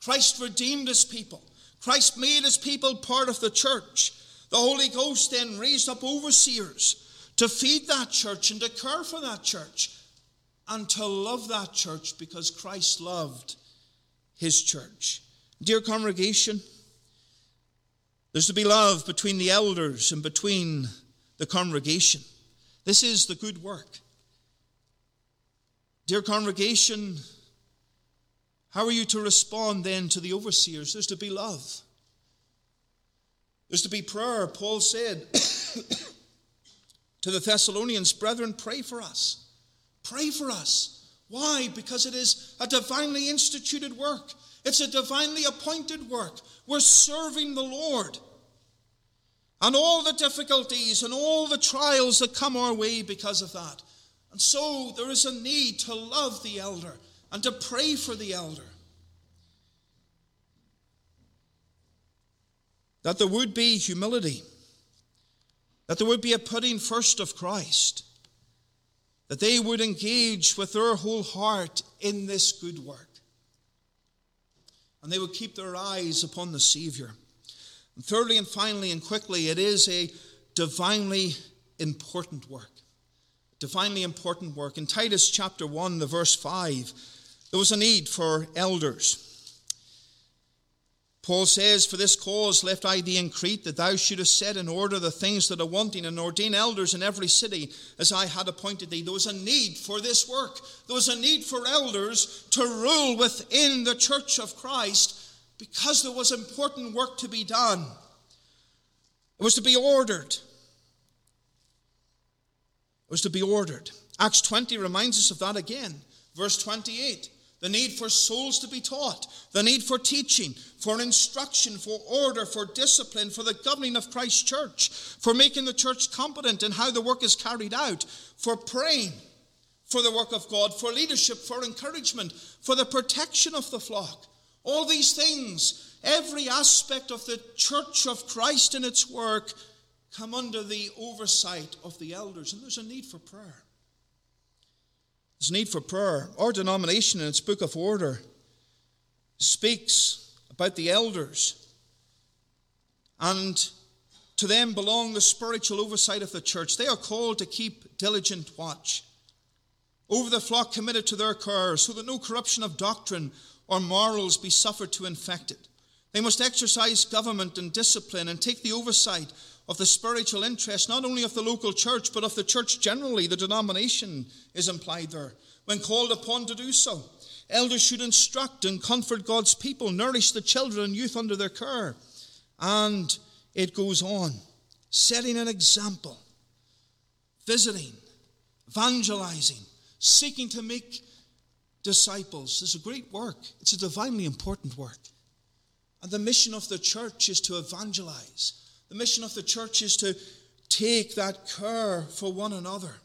Christ redeemed his people. Christ made his people part of the church. The Holy Ghost then raised up overseers to feed that church and to care for that church and to love that church because Christ loved his church. Dear congregation, there's to be love between the elders and between the congregation. This is the good work. Dear congregation, how are you to respond then to the overseers? There's to be love. There's to be prayer. Paul said to the Thessalonians, "Brethren, pray for us." Pray for us. Why? Because it is a divinely instituted work. It's a divinely appointed work. We're serving the Lord. And all the difficulties and all the trials that come our way because of that. And so there is a need to love the elder and to pray for the elder. That there would be humility. That there would be a putting first of Christ. That they would engage with their whole heart in this good work. And they would keep their eyes upon the Savior. And thirdly and finally and quickly, it is a divinely important work. Divinely important work. In Titus chapter 1, the verse 5, there was a need for elders. Paul says, "For this cause left I thee in Crete, that thou shouldest set in order the things that are wanting, and ordain elders in every city, as I had appointed thee." There was a need for this work. There was a need for elders to rule within the church of Christ, because there was important work to be done. It was to be ordered. It was to be ordered. Acts 20 reminds us of that again. Verse 28. The need for souls to be taught, the need for teaching, for instruction, for order, for discipline, for the governing of Christ's church, for making the church competent in how the work is carried out, for praying for the work of God, for leadership, for encouragement, for the protection of the flock. All these things, every aspect of the church of Christ and its work, come under the oversight of the elders. And there's a need for prayer. There's a need for prayer. Our denomination in its book of order speaks about the elders, and to them belong the spiritual oversight of the church. They are called to keep diligent watch over the flock committed to their care, so that no corruption of doctrine or morals be suffered to infect it. They must exercise government and discipline and take the oversight of the spiritual interest, not only of the local church, but of the church generally. The denomination is implied there, when called upon to do so. Elders should instruct and comfort God's people, nourish the children and youth under their care. And it goes on, setting an example, visiting, evangelizing, seeking to make disciples. It's a great work. It's a divinely important work. And the mission of the church is to evangelize. The mission of the church is to take that care for one another.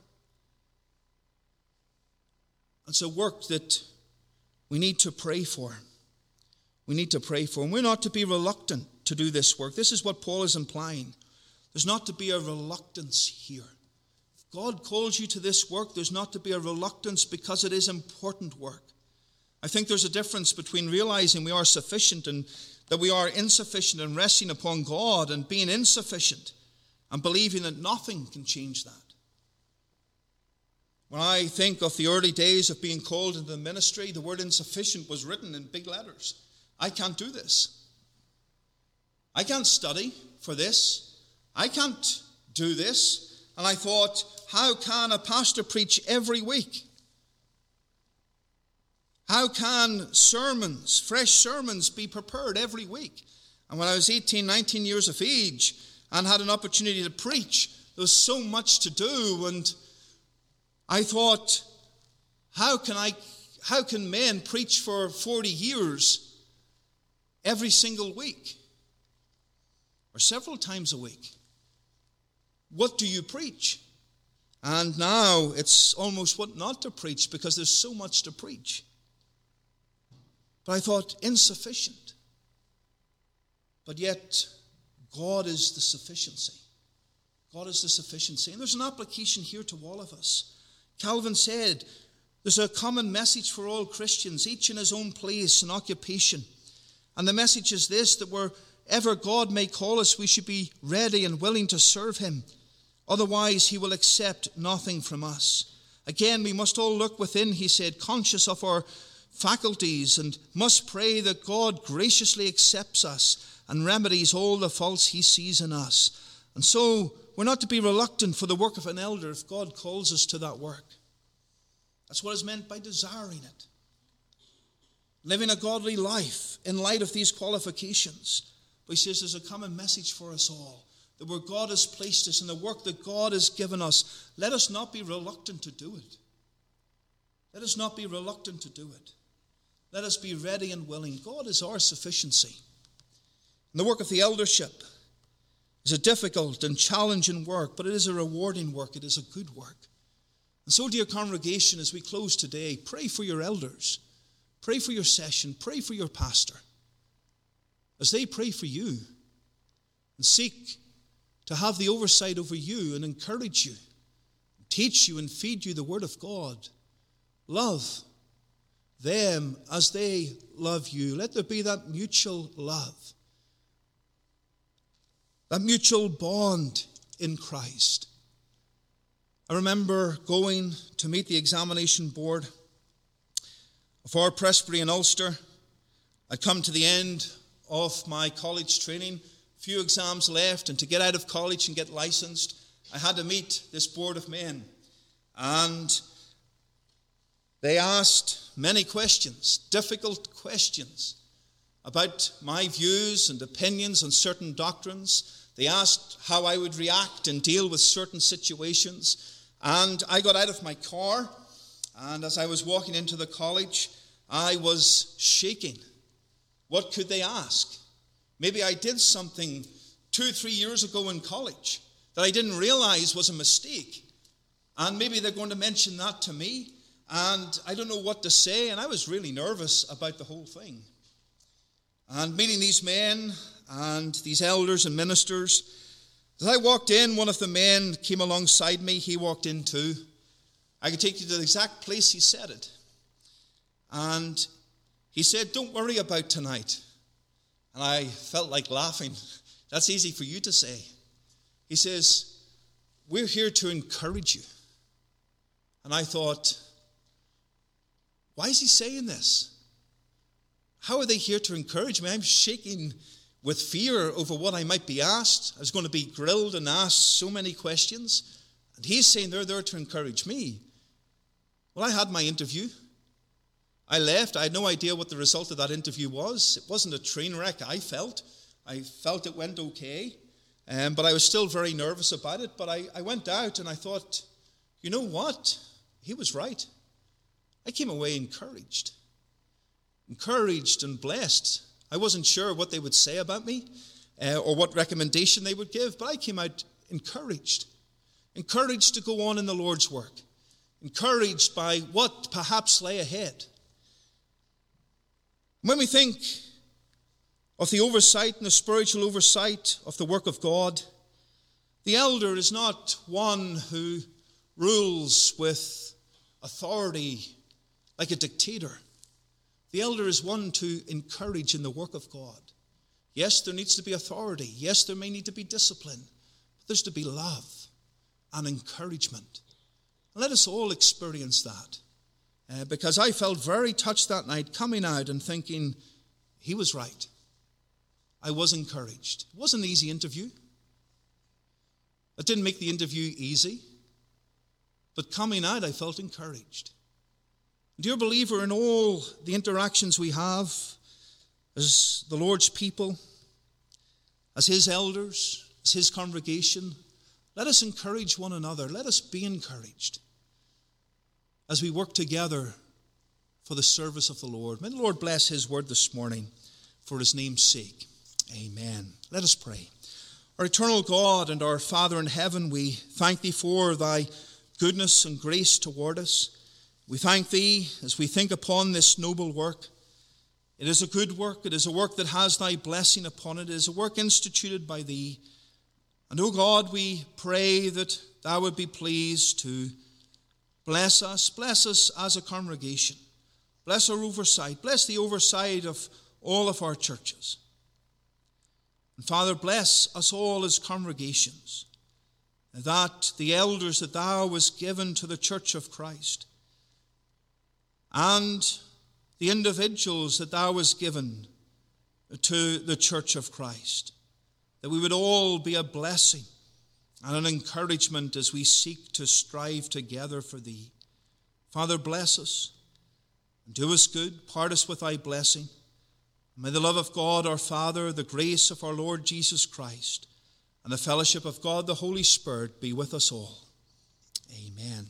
It's a work that we need to pray for. We need to pray for. And we're not to be reluctant to do this work. This is what Paul is implying. There's not to be a reluctance here. If God calls you to this work, there's not to be a reluctance because it is important work. I think there's a difference between realizing we are sufficient and that we are insufficient and resting upon God, and being insufficient and believing that nothing can change that. When I think of the early days of being called into the ministry, the word insufficient was written in big letters. I can't do this. I can't study for this. I can't do this. And I thought, how can a pastor preach every week? How can sermons, fresh sermons, be prepared every week? And when I was 18, 19 years of age and had an opportunity to preach, there was so much to do, and I thought, how can men preach for 40 years every single week or several times a week? What do you preach? And now it's almost what not to preach because there's so much to preach. But I thought, insufficient. But yet, God is the sufficiency. God is the sufficiency. And there's an application here to all of us. Calvin said, there's a common message for all Christians, each in his own place and occupation. And the message is this, that wherever God may call us, we should be ready and willing to serve him. Otherwise, he will accept nothing from us. Again, we must all look within, he said, conscious of our faculties, and must pray that God graciously accepts us and remedies all the faults he sees in us. And so we're not to be reluctant for the work of an elder if God calls us to that work. That's what is meant by desiring it. Living a godly life in light of these qualifications. But he says there's a common message for us all, that where God has placed us and the work that God has given us, let us not be reluctant to do it. Let us not be reluctant to do it. Let us be ready and willing. God is our sufficiency. And the work of the eldership is a difficult and challenging work, but it is a rewarding work. It is a good work. And so, dear congregation, as we close today, pray for your elders. Pray for your session. Pray for your pastor. As they pray for you and seek to have the oversight over you and encourage you, teach you and feed you the word of God, love them as they love you. Let there be that mutual love, that mutual bond in Christ. I remember going to meet the examination board of our presbytery in Ulster. I'd come to the end of my college training, a few exams left, and to get out of college and get licensed, I had to meet this board of men. And they asked many questions, difficult questions, about my views and opinions on certain doctrines. They asked how I would react and deal with certain situations. And I got out of my car, and as I was walking into the college, I was shaking. What could they ask? Maybe I did something 2-3 years ago in college that I didn't realize was a mistake. And maybe they're going to mention that to me. And I don't know what to say, and I was really nervous about the whole thing. And meeting these men and these elders and ministers, as I walked in, one of the men came alongside me. He walked in too. I could take you to the exact place he said it. And he said, "Don't worry about tonight." And I felt like laughing. That's easy for you to say. He says, "We're here to encourage you." And I thought, why is he saying this? How are they here to encourage me? I'm shaking with fear over what I might be asked. I was going to be grilled and asked so many questions. And he's saying they're there to encourage me. Well, I had my interview. I left. I had no idea what the result of that interview was. It wasn't a train wreck, I felt. I felt it went okay. But I was still very nervous about it. But I went out and I thought, you know what? He was right. I came away encouraged and blessed. I wasn't sure what they would say about me or what recommendation they would give, but I came out encouraged to go on in the Lord's work, encouraged by what perhaps lay ahead. When we think of the oversight and the spiritual oversight of the work of God, The elder is not one who rules with authority like a dictator. The elder is one to encourage in the work of God. Yes, there needs to be authority. Yes, there may need to be discipline. But there's to be love and encouragement. And let us all experience that. Because I felt very touched that night coming out and thinking, he was right. I was encouraged. It wasn't an easy interview. It didn't make the interview easy. But coming out, I felt encouraged. Dear believer, in all the interactions we have as the Lord's people, as his elders, as his congregation, let us encourage one another. Let us be encouraged as we work together for the service of the Lord. May the Lord bless his word this morning for his name's sake. Amen. Let us pray. Our eternal God and our Father in heaven, we thank thee for thy goodness and grace toward us. We thank thee as we think upon this noble work. It is a good work. It is a work that has thy blessing upon it. It is a work instituted by thee. And, O God, we pray that thou would be pleased to bless us. Bless us as a congregation. Bless our oversight. Bless the oversight of all of our churches. And, Father, bless us all as congregations, that the elders that thou hast given to the Church of Christ, and the individuals that thou hast given to the Church of Christ, that we would all be a blessing and an encouragement as we seek to strive together for thee. Father, bless us, and do us good, part us with thy blessing. May the love of God our Father, the grace of our Lord Jesus Christ, and the fellowship of God the Holy Spirit be with us all. Amen.